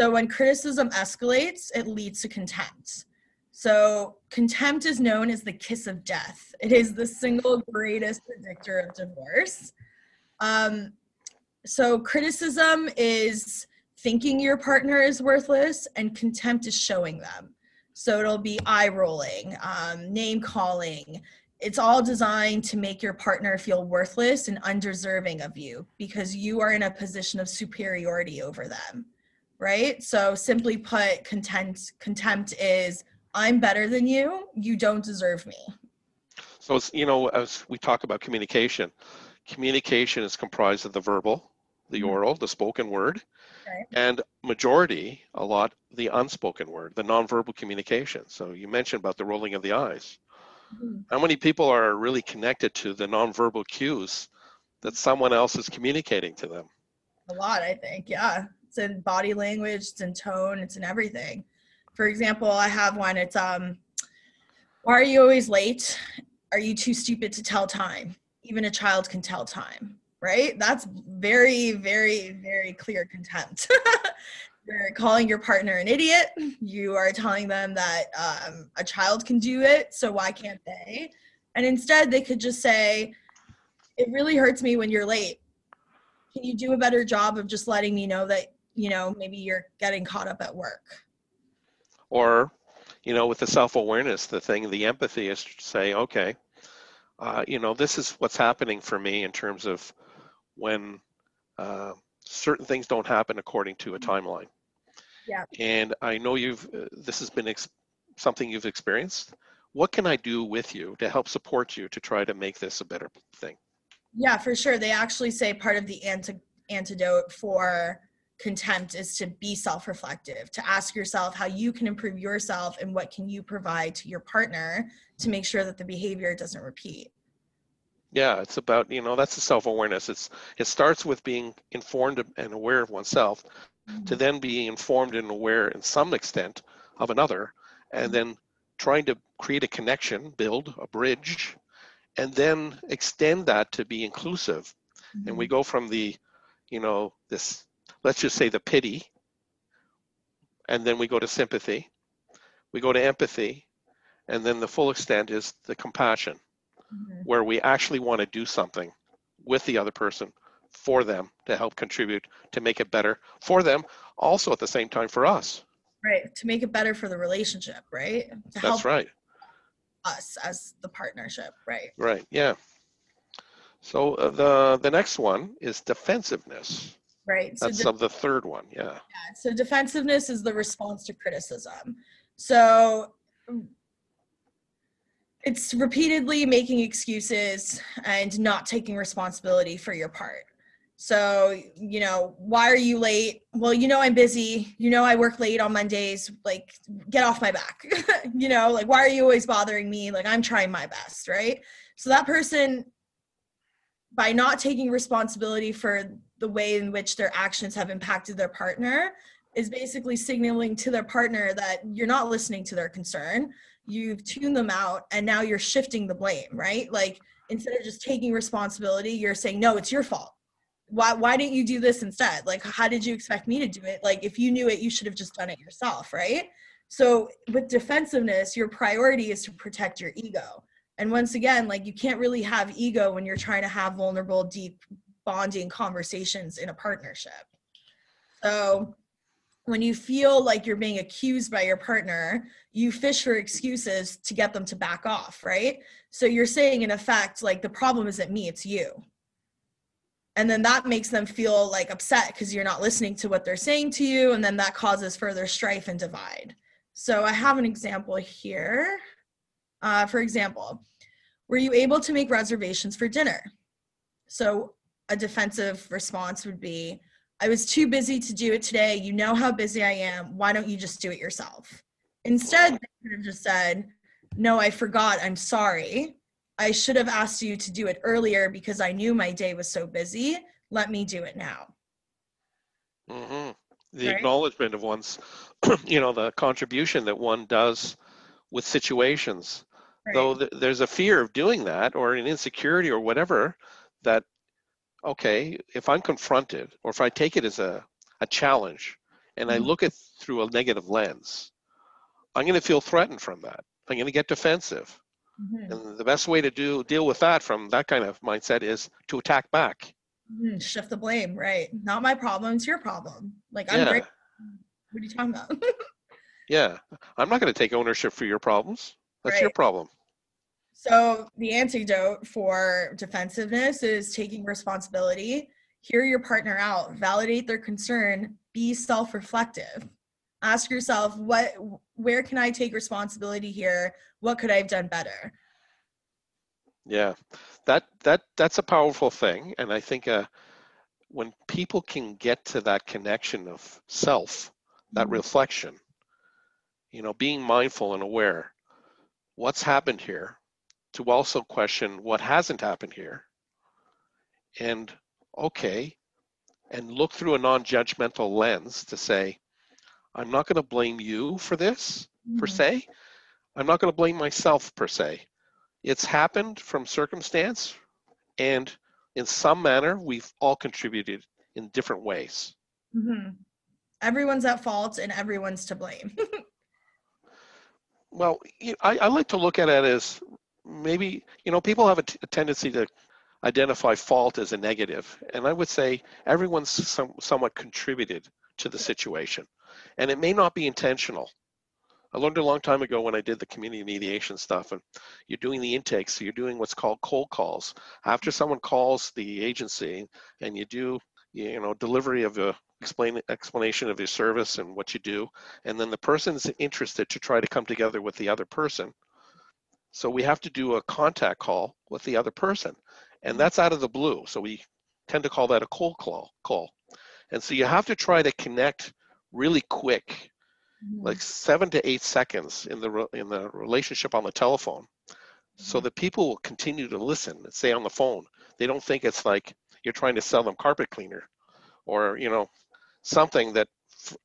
So when criticism escalates, it leads to contempt. So contempt is known as the kiss of death. It is the single greatest predictor of divorce. So criticism is thinking your partner is worthless, and contempt is showing them. So it'll be eye rolling, name calling, It's all designed to make your partner feel worthless and undeserving of you because you are in a position of superiority over them, right? So simply put, contempt is, I'm better than you, you don't deserve me. So it's, you know, as we talk about communication, communication is comprised of the verbal, the oral, the spoken word, okay, and majority, a lot, the unspoken word, the nonverbal communication. So you mentioned about the rolling of the eyes. How many people are really connected to the nonverbal cues that someone else is communicating to them? A lot, I think, yeah. It's in body language, it's in tone, it's in everything. For example, I have one, it's, why are you always late? Are you too stupid to tell time? Even a child can tell time, right? That's very, very, very clear contempt. You're calling your partner an idiot. You are telling them that a child can do it, so why can't they? And instead, they could just say, it really hurts me when you're late. Can you do a better job of just letting me know that, you know, maybe you're getting caught up at work? Or, you know, with the self-awareness, the empathy is to say, okay, you know, this is what's happening for me in terms of when certain things don't happen according to a timeline. Yeah. And I know you've, this has been something you've experienced. What can I do with you to help support you to try to make this a better thing? Yeah, for sure. They actually say part of the antidote for contempt is to be self-reflective, to ask yourself how you can improve yourself and what can you provide to your partner to make sure that the behavior doesn't repeat. Yeah, it's about, you know, that's the self-awareness. It starts with being informed and aware of oneself, mm-hmm, to then be informed and aware in some extent of another, and then trying to create a connection, build a bridge, and then extend that to be inclusive. Mm-hmm. And we go from the, you know, this, let's just say the pity, and then we go to sympathy, we go to empathy, and then the full extent is the compassion, where we actually want to do something with the other person for them to help contribute, to make it better for them, also at the same time for us. Right, to make it better for the relationship, right? To help us as the partnership, right? Right, yeah. So the next one is defensiveness. Right. So that's the third one, yeah. Yeah. So defensiveness is the response to criticism. So it's repeatedly making excuses and not taking responsibility for your part. So, you know, why are you late? Well, you know, I'm busy. You know, I work late on Mondays. Like, get off my back. You know, like, why are you always bothering me? Like, I'm trying my best, right? So that person, by not taking responsibility for the way in which their actions have impacted their partner, is basically signaling to their partner that you're not listening to their concern. You've tuned them out, and now you're shifting the blame, right? Like, instead of just taking responsibility, you're saying, no, it's your fault. Why didn't you do this instead? Like, how did you expect me to do it? Like, if you knew it, you should have just done it yourself, right? So with defensiveness, your priority is to protect your ego. And once again, like, you can't really have ego when you're trying to have vulnerable, deep bonding conversations in a partnership. So when you feel like you're being accused by your partner, you fish for excuses to get them to back off, right? So you're saying, in effect, like, the problem isn't me, it's you. And then that makes them feel like upset because you're not listening to what they're saying to you, and then that causes further strife and divide. So I have an example here. For example, were you able to make reservations for dinner? So a defensive response would be, I was too busy to do it today. You know how busy I am. Why don't you just do it yourself? Instead, they could have just said, no, I forgot. I'm sorry. I should have asked you to do it earlier because I knew my day was so busy. Let me do it now. Mm-hmm. The acknowledgement of one's, you know, the contribution that one does with situations. Right. Though there's a fear of doing that, or an insecurity or whatever, that, okay, if I'm confronted, or if I take it as a challenge, and I look at through a negative lens, I'm going to feel threatened from that. I'm going to get defensive. Mm-hmm. And the best way to deal with that from that kind of mindset is to attack back. Mm-hmm. Shift the blame, right? Not my problem, it's your problem. Like, I'm great. What are you talking about? Yeah. I'm not going to take ownership for your problems. That's your problem. So the antidote for defensiveness is taking responsibility. Hear your partner out, validate their concern, be self-reflective. Ask yourself, where can I take responsibility here? What could I have done better? Yeah, that's a powerful thing. And I think when people can get to that connection of self, that reflection, you know, being mindful and aware, what's happened here, to also question what hasn't happened here. And okay, and look through a non-judgmental lens to say, I'm not going to blame you for this, per se. I'm not going to blame myself, per se. It's happened from circumstance, and in some manner, we've all contributed in different ways. Mm-hmm. Everyone's at fault, and everyone's to blame. Well, I like to look at it as maybe, you know, people have a tendency to identify fault as a negative, and I would say everyone's somewhat contributed to the situation, and it may not be intentional. I learned a long time ago when I did the community mediation stuff, and you're doing the intakes, so you're doing what's called cold calls. After someone calls the agency and you do, you know, delivery of a explanation of your service and what you do, and then the person's interested to try to come together with the other person. So we have to do a contact call with the other person, and that's out of the blue. So we tend to call that a cold call. And so you have to try to connect really quick, like 7 to 8 seconds in the relationship on the telephone, so that people will continue to listen and stay on the phone. They don't think it's like you're trying to sell them carpet cleaner, or, you know, something that,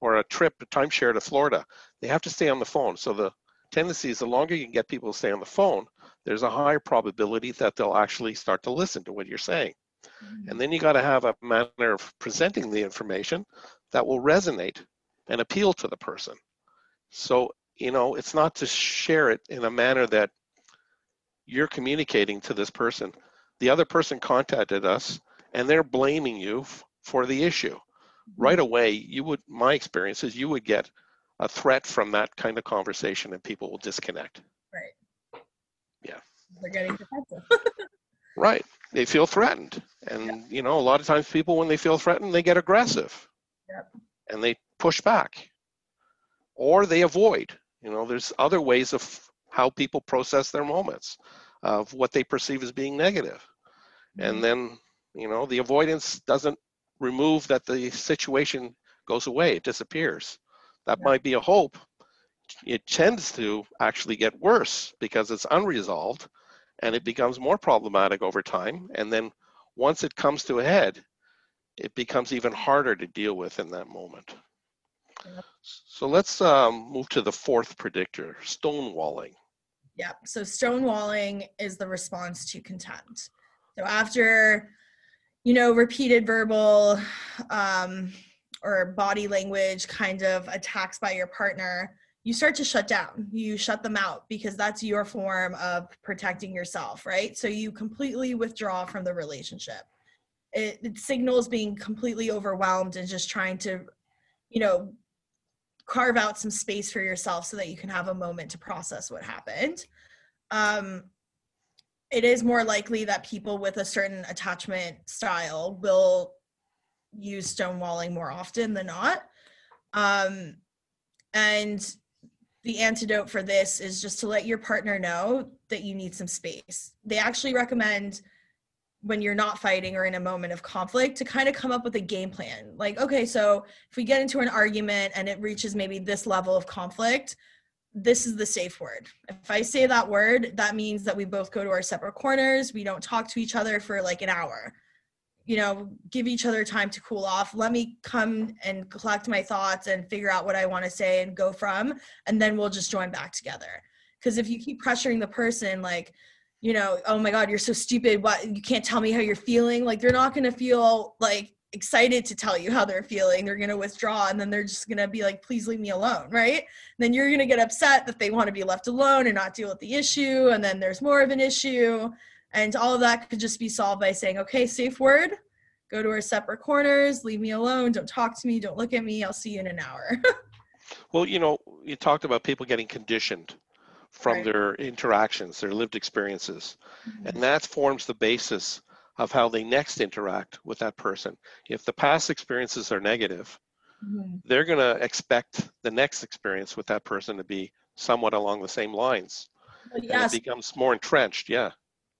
or a timeshare to Florida. They have to stay on the phone. So the tendency is, the longer you can get people to stay on the phone, there's a higher probability that they'll actually start to listen to what you're saying. And then you got to have a manner of presenting the information that will resonate and appeal to the person. So, you know, it's not to share it in a manner that you're communicating to this person, the other person contacted us and they're blaming you for the issue. Right away, my experience is you would get a threat from that kind of conversation and people will disconnect. Right. Yeah. They're getting defensive. Right. They feel threatened. And, you know, a lot of times people, when they feel threatened, they get aggressive. Yep. And they push back, or they avoid. You know, there's other ways of how people process their moments of what they perceive as being negative. And then, you know, the avoidance doesn't remove that the situation goes away, it disappears. That might be a hope. It tends to actually get worse because it's unresolved, and it becomes more problematic over time. And then once it comes to a head, it becomes even harder to deal with in that moment. So let's move to the fourth predictor, stonewalling. Yeah, so stonewalling is the response to contempt. So after, you know, repeated verbal or body language kind of attacks by your partner, you start to shut down. You shut them out because that's your form of protecting yourself, right? So you completely withdraw from the relationship. It signals being completely overwhelmed and just trying to, you know, carve out some space for yourself so that you can have a moment to process what happened. It is more likely that people with a certain attachment style will use stonewalling more often than not. And the antidote for this is just to let your partner know that you need some space. They actually recommend, when you're not fighting or in a moment of conflict, to kind of come up with a game plan. Like, okay, so if we get into an argument and it reaches maybe this level of conflict, this is the safe word. If I say that word, that means that we both go to our separate corners. We don't talk to each other for like an hour. You know, give each other time to cool off. Let me come and collect my thoughts and figure out what I want to say and go from, and then we'll just join back together. Because if you keep pressuring the person, like, you know, oh my God, you're so stupid. What, you can't tell me how you're feeling. Like, they're not going to feel like excited to tell you how they're feeling. They're going to withdraw, and then they're just going to be like, please leave me alone. Right. And then you're going to get upset that they want to be left alone and not deal with the issue. And then there's more of an issue, and all of that could just be solved by saying, okay, safe word, go to our separate corners, leave me alone. Don't talk to me. Don't look at me. I'll see you in an hour. Well, you know, you talked about people getting conditioned from their interactions, their lived experiences. Mm-hmm. And that forms the basis of how they next interact with that person. If the past experiences are negative, mm-hmm. they're going to expect the next experience with that person to be somewhat along the same lines. Yes. It becomes more entrenched, yeah.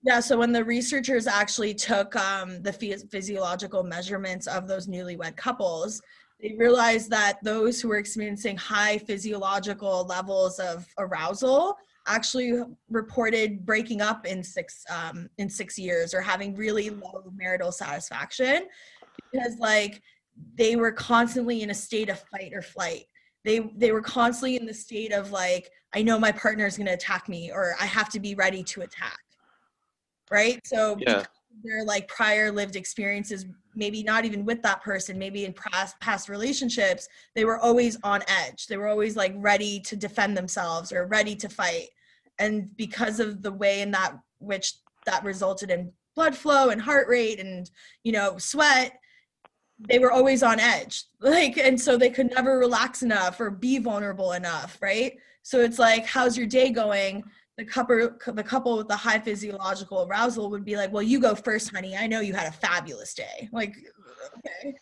Yeah, so when the researchers actually took the physiological measurements of those newlywed couples, they realized that those who were experiencing high physiological levels of arousal actually reported breaking up in 6 years or having really low marital satisfaction, because like they were constantly in a state of fight or flight. They were constantly in the state of like, I know my partner is going to attack me, or I have to be ready to attack. Right? So yeah. Their like prior lived experiences, maybe not even with that person, maybe in past relationships, they were always on edge. They were always like ready to defend themselves or ready to fight. And because of the way in that which that resulted in blood flow and heart rate and, you know, sweat, they were always on edge. Like, and so they could never relax enough or be vulnerable enough. Right? So it's like, how's your day going? The couple with the high physiological arousal would be like, well, you go first, honey. I know you had a fabulous day. Like, okay.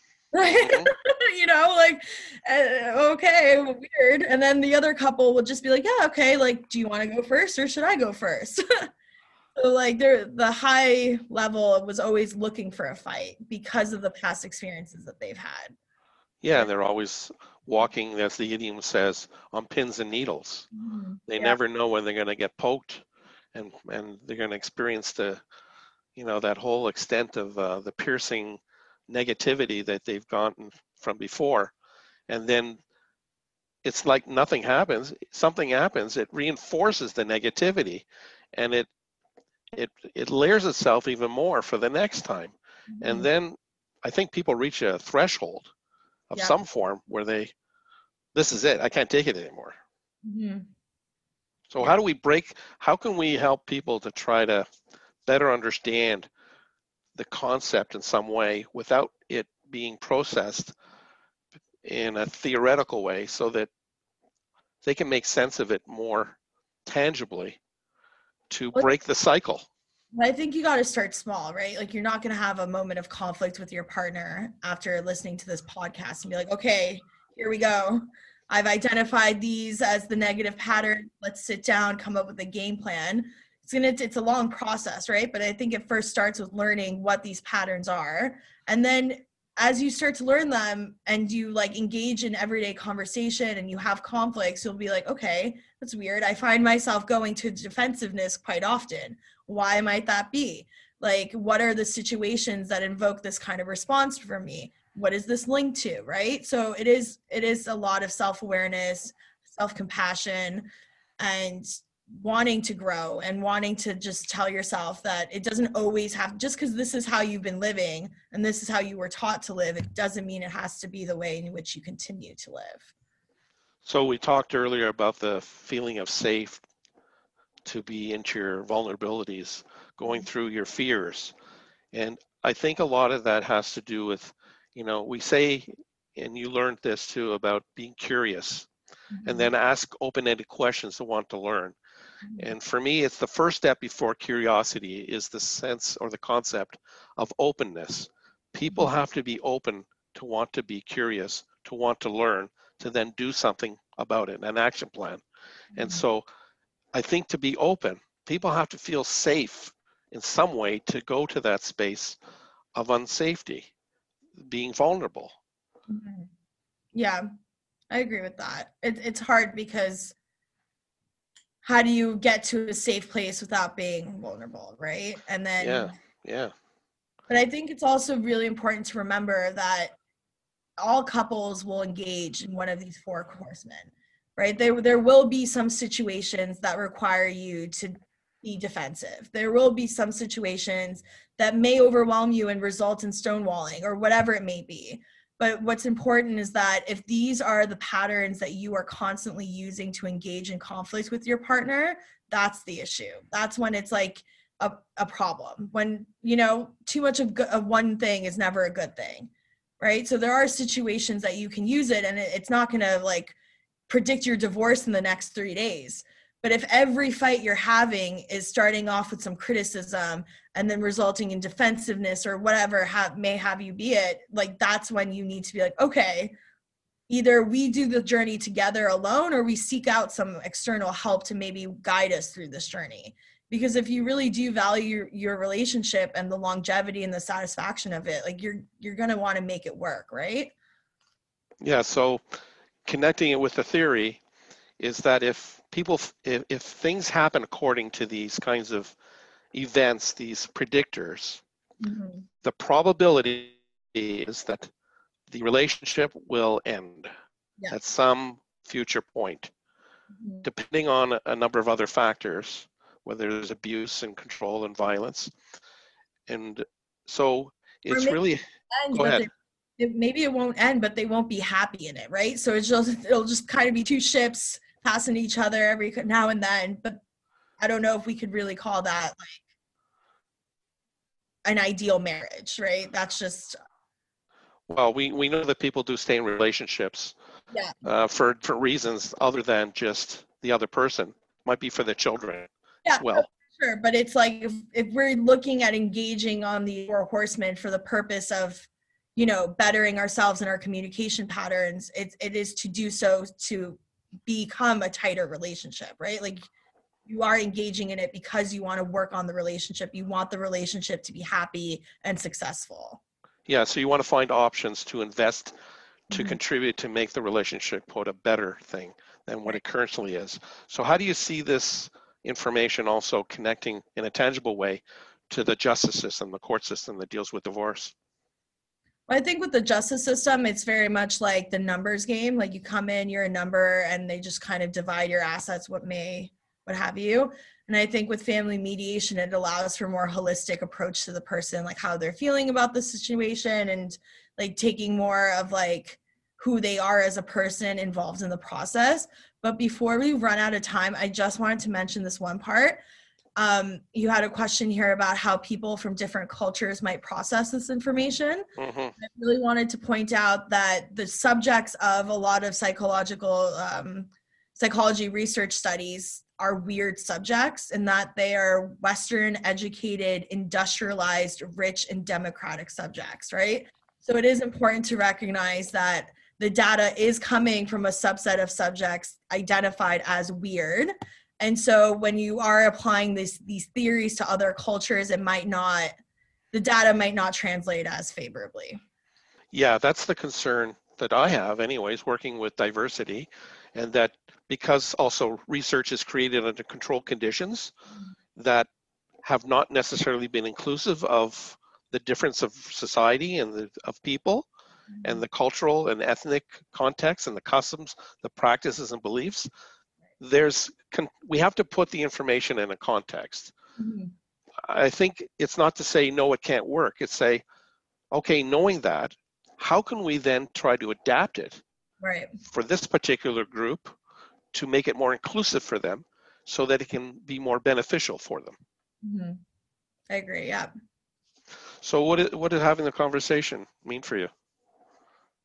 You know, like, okay, weird. And then the other couple would just be like, yeah, okay. Like, do you want to go first or should I go first? So like the high level was always looking for a fight because of the past experiences that they've had. Yeah, they're always walking, as the idiom says, on pins and needles. Mm-hmm. They never know when they're going to get poked, and they're going to experience the, you know, that whole extent of the piercing negativity that they've gotten from before. And then it's like nothing happens. Something happens. It reinforces the negativity, and it layers itself even more for the next time. Mm-hmm. And then I think people reach a threshold of some form where they, this is it, I can't take it anymore. Mm-hmm. So how do we how can we help people to try to better understand the concept in some way without it being processed in a theoretical way, so that they can make sense of it more tangibly to break the cycle? I think you got to start small, right? Like, you're not going to have a moment of conflict with your partner after listening to this podcast and be like, okay, here we go. I've identified these as the negative pattern. Let's sit down, come up with a game plan. It's a long process, right? But I think it first starts with learning what these patterns are. And then as you start to learn them and you like engage in everyday conversation and you have conflicts, you'll be like, okay, that's weird. I find myself going to defensiveness quite often. Why might that be? Like, what are the situations that invoke this kind of response from me? What is this linked to, right? So it is a lot of self-awareness, self-compassion, and wanting to grow and wanting to just tell yourself that it doesn't always have, just because this is how you've been living and this is how you were taught to live, it doesn't mean it has to be the way in which you continue to live. So we talked earlier about the feeling of safe to be into your vulnerabilities, going through your fears. And I think a lot of that has to do with, you know, we say, and you learned this too, about being curious, mm-hmm. and then ask open-ended questions to want to learn. Mm-hmm. And for me, it's the first step before curiosity is the sense or the concept of openness. People have to be open to want to be curious, to want to learn, to then do something about it, an action plan. Mm-hmm. And so I think to be open, people have to feel safe in some way to go to that space of unsafety, being vulnerable. Mm-hmm. Yeah, I agree with that. It's hard, because how do you get to a safe place without being vulnerable, right? And then, yeah. But I think it's also really important to remember that all couples will engage in one of these four horsemen. Right? There will be some situations that require you to be defensive. There will be some situations that may overwhelm you and result in stonewalling or whatever it may be. But what's important is that if these are the patterns that you are constantly using to engage in conflict with your partner, that's the issue. That's when it's like a problem. When, you know, too much of one thing is never a good thing, right? So there are situations that you can use it, and it's not going to like predict your divorce in the next 3 days, But if every fight you're having is starting off with some criticism and then resulting in defensiveness or whatever may have you be it, like that's when you need to be like, okay, either we do the journey together alone or we seek out some external help to maybe guide us through this journey. Because if you really do value your relationship and the longevity and the satisfaction of it, like you're going to want to make it work, right? Yeah, so connecting it with the theory is that if people, if things happen according to these kinds of events, these predictors, mm-hmm. the probability is that the relationship will end yeah. at some future point, mm-hmm. depending on a number of other factors, whether there's abuse and control and violence. And so it's really, go ahead. Maybe it won't end, but they won't be happy in it, right? So it's just, it'll just kind of be two ships passing each other every now and then. But I don't know if we could really call that like an ideal marriage, right? That's just. Well, we know that people do stay in relationships yeah. For reasons other than just the other person. Might be for their children. Yeah, well, sure, but it's like if we're looking at engaging on the four horsemen for the purpose of, you know, bettering ourselves and our communication patterns, it is to do so to become a tighter relationship, right? Like you are engaging in it because you want to work on the relationship. You want the relationship to be happy and successful. Yeah, so you want to find options to invest, to mm-hmm. contribute, to make the relationship, quote, a better thing than what it currently is. So how do you see this information also connecting in a tangible way to the justice system, the court system that deals with divorce? Well, I think with the justice system, it's very much like the numbers game. Like you come in, you're a number, and they just kind of divide your assets, what have you. And I think with family mediation, it allows for a more holistic approach to the person, like how they're feeling about the situation and like taking more of like who they are as a person involved in the process. But before we run out of time, I just wanted to mention this one part. You had a question here about how people from different cultures might process this information. Mm-hmm. I really wanted to point out that the subjects of a lot of psychology research studies are weird subjects in that they are Western, educated, industrialized, rich, and democratic subjects, right? So it is important to recognize that the data is coming from a subset of subjects identified as weird. And so when you are applying these theories to other cultures, the data might not translate as favorably. Yeah, that's the concern that I have anyways, working with diversity, and that because also research is created under controlled conditions that have not necessarily been inclusive of the difference of society and of people and the cultural and ethnic context and the customs, the practices and beliefs, we have to put the information in a context. Mm-hmm. I think it's not to say, no, it can't work. It's say, okay, knowing that, how can we then try to adapt it right. for this particular group to make it more inclusive for them so that it can be more beneficial for them? Mm-hmm. I agree, yeah. So what is having the conversation mean for you?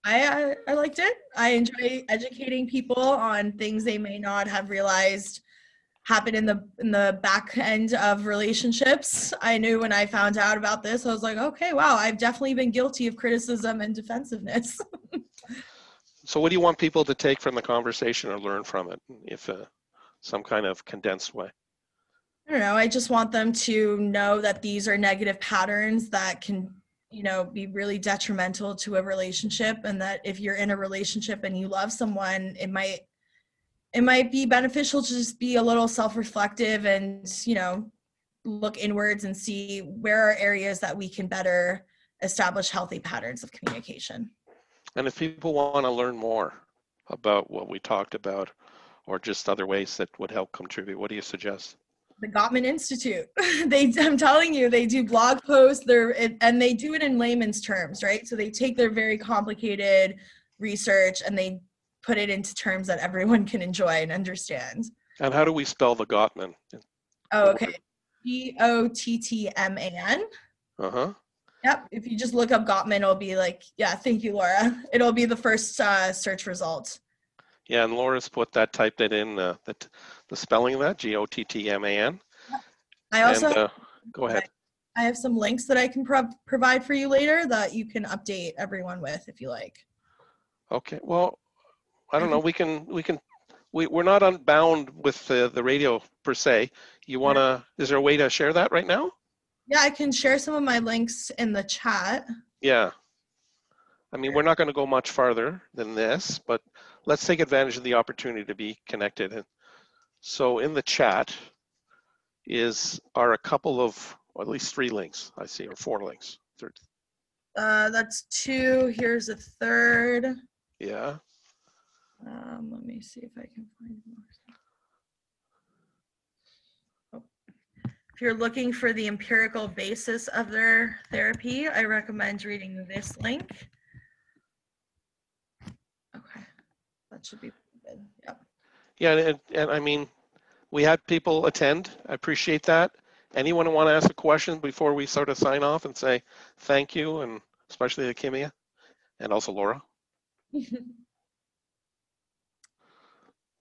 I liked it. I enjoy educating people on things they may not have realized happen in the back end of relationships. I knew when I found out about this, I was like, okay, wow, I've definitely been guilty of criticism and defensiveness. So what do you want people to take from the conversation or learn from it, if some kind of condensed way? I don't know. I just want them to know that these are negative patterns that can be really detrimental to a relationship, and that if you're in a relationship and you love someone, it might be beneficial to just be a little self-reflective and, look inwards and see where are areas that we can better establish healthy patterns of communication. And if people want to learn more about what we talked about or just other ways that would help contribute, what do you suggest? The Gottman Institute. I'm telling you, they do blog posts, and they do it in layman's terms, right? So they take their very complicated research and they put it into terms that everyone can enjoy and understand. And how do we spell the Gottman? Oh, okay. Gottman. Uh-huh. Yep. If you just look up Gottman, it'll be like, yeah, thank you, Laura. It'll be the first search result. Yeah, and Laura's typed it in, the spelling of that, Gottman. I also, go ahead. I have some links that I can provide for you later that you can update everyone with if you like. Okay, well, I don't know, we're not unbound with the radio per se. You wanna, is there a way to share that right now? Yeah, I can share some of my links in the chat. Yeah, I mean, we're not gonna go much farther than this, but let's take advantage of the opportunity to be connected. And so in the chat are a couple of, or at least three links, I see, or four links. Third. That's two, here's a third. Yeah. Let me see if I can find more. Oh. If you're looking for the empirical basis of their therapy, I recommend reading this link. Okay, that should be good, yep. Yeah, and I mean, we had people attend, I appreciate that. Anyone who want to ask a question before we sort of sign off and say thank you, and especially to Kimia and also Laura?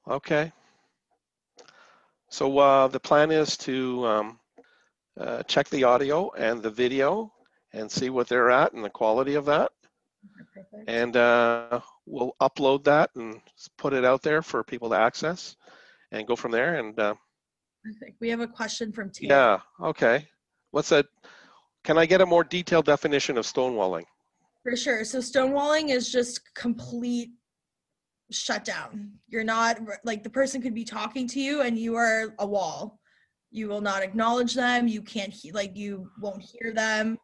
Okay. So the plan is to check the audio and the video and see what they're at and the quality of that. Perfect. And we'll upload that and put it out there for people to access and go from there. And I think we have a question from Tia. Yeah, okay. What's that? Can I get a more detailed definition of stonewalling? For sure. So stonewalling is just complete shutdown. You're not, like, the person could be talking to you and you are a wall. You will not acknowledge them. You can't, like, you won't hear them.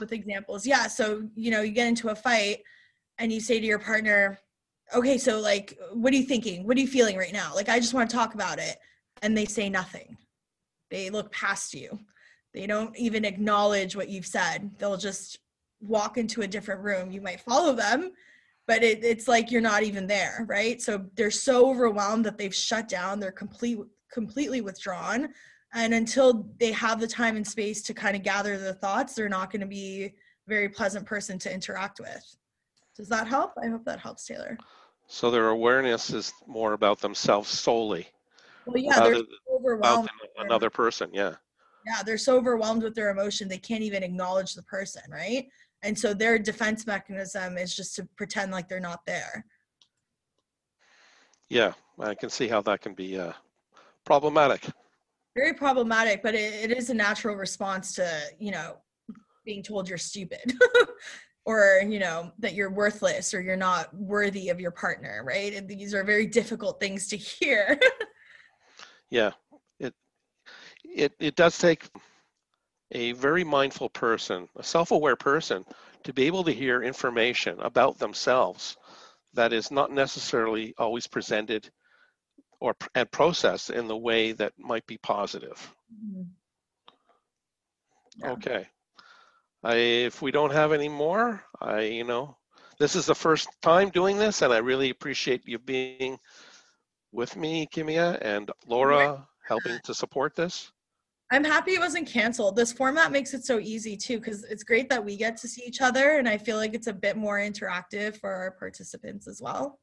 With examples. Yeah, so, you know, you get into a fight and you say to your partner, okay, so, like, what are you thinking? What are you feeling right now? Like, I just want to talk about it. And they say nothing. They look past you. They don't even acknowledge what you've said. They'll just walk into a different room. You might follow them, but it's like you're not even there, right? So they're so overwhelmed that they've shut down. They're completely withdrawn. And until they have the time and space to kind of gather their thoughts, they're not going to be a very pleasant person to interact with. Does that help? I hope that helps, Taylor. So their awareness is more about themselves solely. Well, yeah, they're so overwhelmed with another person. Yeah. Yeah, they're so overwhelmed with their emotion, they can't even acknowledge the person, right? And so their defense mechanism is just to pretend like they're not there. Yeah, I can see how that can be problematic. Very problematic, but it is a natural response to, you know, being told you're stupid or, you know, that you're worthless or you're not worthy of your partner, right? And these are very difficult things to hear. Yeah, it does take a very mindful person, a self-aware person, to be able to hear information about themselves that is not necessarily always presented or and processed in the way that might be positive. Mm-hmm. Yeah. Okay, if we don't have any more, you know, this is the first time doing this, and I really appreciate you being with me, Kimia, and Laura, helping to support this. I'm happy it wasn't canceled. This format makes it so easy too, because it's great that we get to see each other, and I feel like it's a bit more interactive for our participants as well.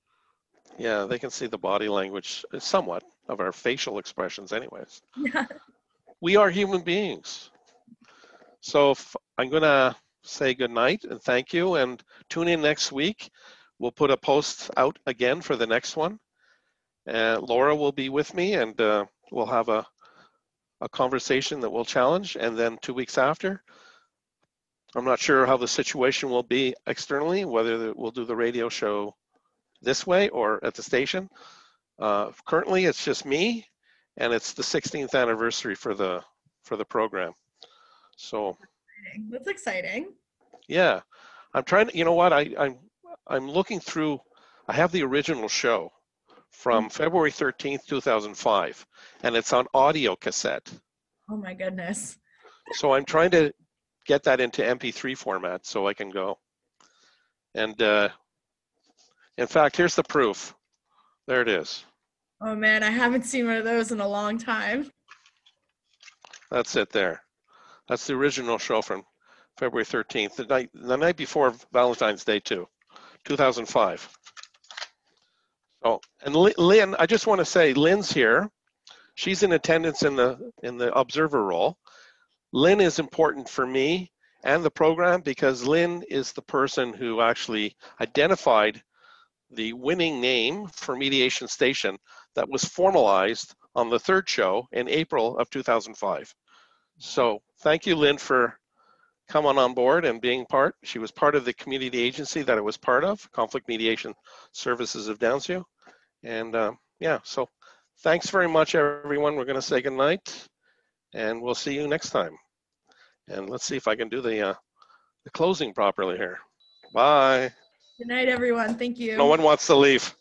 Yeah, they can see the body language somewhat of our facial expressions anyways. Yeah. We are human beings. So I'm gonna say good night and thank you, and tune in next week. We'll put a post out again for the next one. Laura will be with me, and we'll have a conversation that we'll challenge, and then 2 weeks after, I'm not sure how the situation will be externally, whether we'll do the radio show this way or at the station. Currently it's just me, and it's the 16th anniversary for the program. So that's exciting. Yeah, I'm trying to, you know what, I'm looking through, I have the original show from February 13th, 2005, and it's on audio cassette. Oh my goodness. So I'm trying to get that into MP3 format so I can go. And in fact, here's the proof. There it is. Oh man, I haven't seen one of those in a long time. That's it there. That's the original show from February 13th, the night before Valentine's Day too, 2005. So, and Lynn, I just want to say, Lynn's here. She's in attendance in the observer role. Lynn is important for me and the program because Lynn is the person who actually identified the winning name for Mediation Station that was formalized on the third show in April of 2005. So thank you, Lynn, for coming on board and being part. She was part of the community agency that I was part of, Conflict Mediation Services of Downsview. And yeah, so thanks very much, everyone. We're gonna say goodnight and we'll see you next time. And let's see if I can do the closing properly here. Bye. Good night, everyone. Thank you. No one wants to leave.